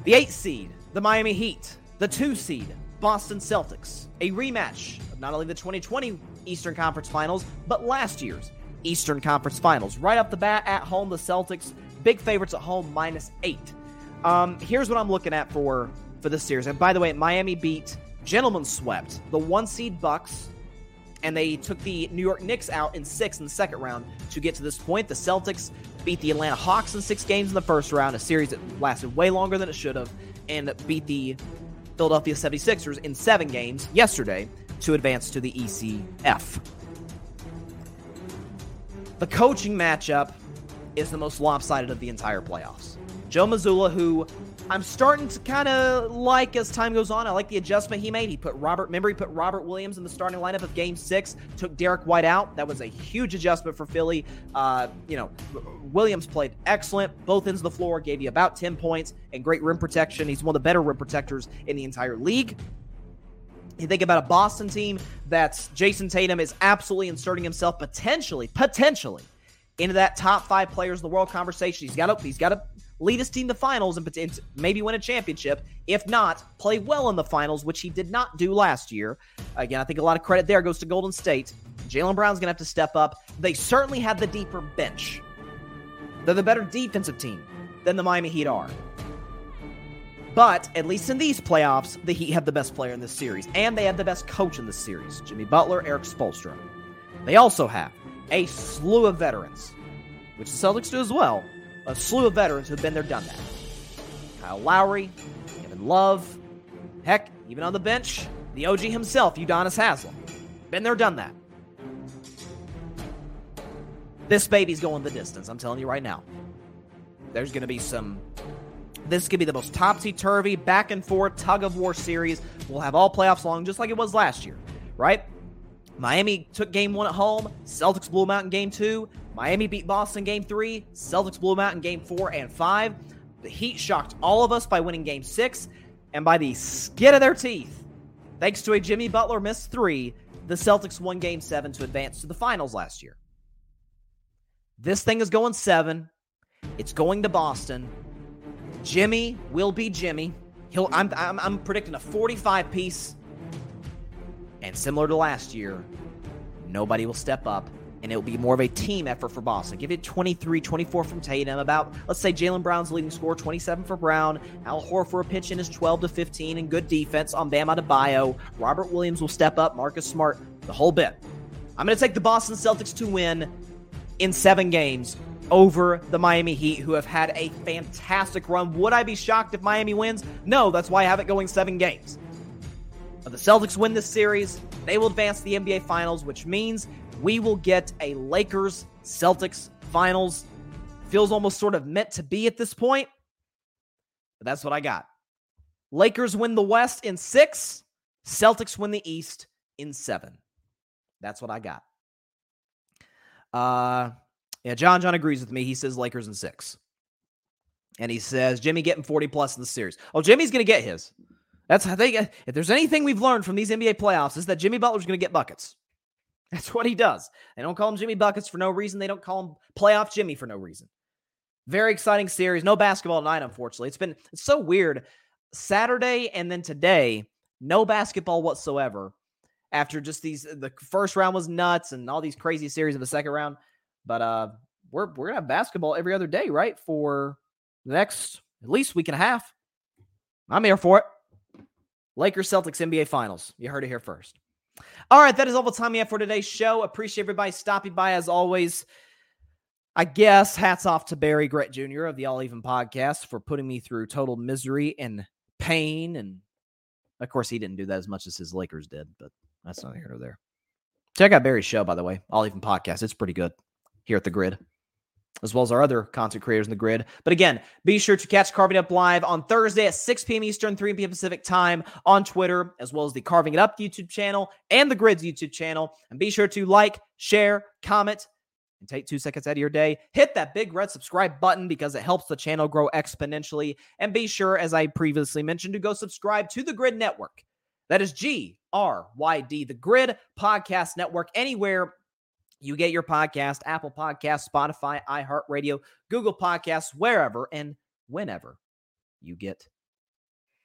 the 8th seed, the Miami Heat, the 2 seed, Boston Celtics, a rematch of not only the 2020 Eastern Conference Finals, but last year's Eastern Conference Finals. Right off the bat, at home, the Celtics, big favorites at home, -8. Here's what I'm looking at for this series. And by the way, Miami beat, gentlemen swept, the 1 seed Bucks, and they took the New York Knicks out in 6 in the second round to get to this point. The Celtics beat the Atlanta Hawks in 6 games in the first round, a series that lasted way longer than it should have, and beat the Philadelphia 76ers in 7 games yesterday to advance to the ECF. The coaching matchup is the most lopsided of the entire playoffs. Joe Mazzulla, who I'm starting to kind of like as time goes on. I like the adjustment he made. He put Robert Williams in the starting lineup of Game 6, took Derek White out. That was a huge adjustment for Philly. Williams played excellent. Both ends of the floor, gave you about 10 points and great rim protection. He's one of the better rim protectors in the entire league. You think about a Boston team that's Jason Tatum is absolutely inserting himself potentially into that top 5 players in the world conversation. He's got to lead his team to finals and maybe win a championship. If not, play well in the finals, which he did not do last year. Again, I think a lot of credit there goes to Golden State. Jaylen Brown's going to have to step up. They certainly have the deeper bench. They're the better defensive team than the Miami Heat are. But, at least in these playoffs, the Heat have the best player in this series. And they have the best coach in this series. Jimmy Butler, Eric Spoelstra. They also have a slew of veterans, which the Celtics do as well. A slew of veterans who've been there, done that. Kyle Lowry, Kevin Love, heck, even on the bench, the OG himself, Udonis Haslam. Been there, done that. This baby's going the distance, I'm telling you right now. There's going to be this could be the most topsy-turvy, back-and-forth, tug-of-war series. We'll have all playoffs long, just like it was last year, right? Miami took Game 1 at home. Celtics blew them out in Game 2. Miami beat Boston Game 3. Celtics blew them out in Game 4 and 5. The Heat shocked all of us by winning Game 6. And by the skin of their teeth, thanks to a Jimmy Butler missed 3, the Celtics won Game 7 to advance to the finals last year. This thing is going 7. It's going to Boston. Jimmy will be Jimmy. I'm predicting a 45-piece. And similar to last year, nobody will step up, and it will be more of a team effort for Boston. Give it 23, 24 from Tatum. About, let's say, Jaylen Brown's leading score, 27 for Brown. Al Horford pitching is 12 to 15 and good defense on Bam Adebayo. Robert Williams will step up. Marcus Smart, the whole bit. I'm going to take the Boston Celtics to win in 7 games over the Miami Heat, who have had a fantastic run. Would I be shocked if Miami wins? No, that's why I have it going 7 games. If the Celtics win this series, they will advance to the NBA Finals, which means we will get a Lakers-Celtics Finals. Feels almost sort of meant to be at this point, but that's what I got. Lakers win the West in 6. Celtics win the East in 7. That's what I got. John agrees with me. He says Lakers in 6. And he says, Jimmy getting 40-plus in the series. Oh, Jimmy's going to get his. That's how they. If there's anything we've learned from these NBA playoffs, is that Jimmy Butler's going to get buckets. That's what he does. They don't call him Jimmy Buckets for no reason. They don't call him Playoff Jimmy for no reason. Very exciting series. No basketball tonight, unfortunately. It's so weird. Saturday and then today, no basketball whatsoever. After just the first round was nuts and all these crazy series of the second round. But we're gonna have basketball every other day, right? For the next at least week and a half. I'm here for it. Lakers Celtics NBA Finals. You heard it here first. All right, that is all the time we have for today's show. Appreciate everybody stopping by as always. I guess hats off to Barry Grant Jr. of the All Even Podcast for putting me through total misery and pain. And of course, he didn't do that as much as his Lakers did, but that's not here nor there. Check out Barry's show, by the way, All Even Podcast. It's pretty good here at the Gryd, as well as our other content creators in the Gryd. But again, be sure to catch Carving It Up Live on Thursday at 6 p.m. Eastern, 3 p.m. Pacific time on Twitter, as well as the Carving It Up YouTube channel and the Gryd's YouTube channel. And be sure to like, share, comment, and take 2 seconds out of your day. Hit that big red subscribe button because it helps the channel grow exponentially. And be sure, as I previously mentioned, to go subscribe to the Gryd Network. That is Gryd, the Gryd Podcast Network, anywhere you get your podcast, Apple Podcasts, Spotify, iHeartRadio, Google Podcasts, wherever and whenever you get,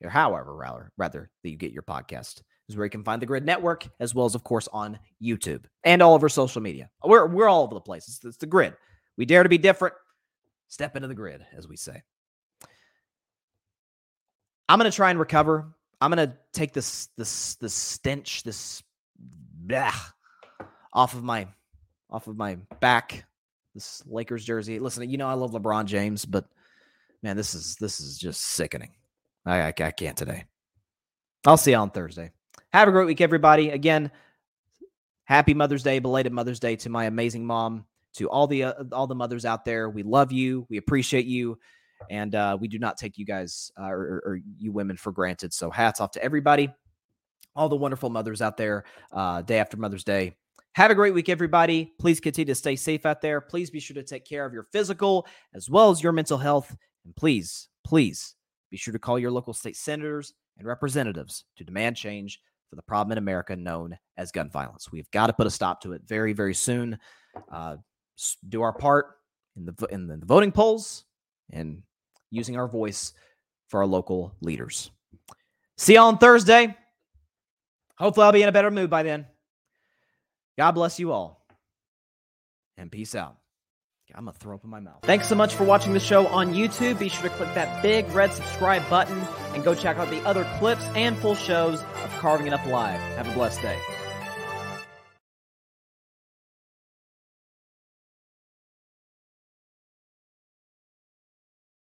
or however rather that you get your podcast, is where you can find the Gryd Network, as well as, of course, on YouTube and all of our social media. We're all over the place. It's the Gryd. We dare to be different. Step into the Gryd, as we say. I'm going to try and recover. I'm going to take this stench, this blah, off of my back, this Lakers jersey. Listen, you know I love LeBron James, but man, this is just sickening. I can't today. I'll see you on Thursday. Have a great week, everybody. Again, happy Mother's Day, belated Mother's Day to my amazing mom, to all the mothers out there. We love you. We appreciate you. And we do not take you guys or you women for granted. So hats off to everybody, all the wonderful mothers out there, day after Mother's Day. Have a great week, everybody. Please continue to stay safe out there. Please be sure to take care of your physical as well as your mental health. And please be sure to call your local state senators and representatives to demand change for the problem in America known as gun violence. We've got to put a stop to it very, very soon. Do our part in the voting polls and using our voice for our local leaders. See you on Thursday. Hopefully I'll be in a better mood by then. God bless you all, and peace out. I'm going to throw up in my mouth. Thanks so much for watching the show on YouTube. Be sure to click that big red subscribe button and go check out the other clips and full shows of Carving It Up Live. Have a blessed day.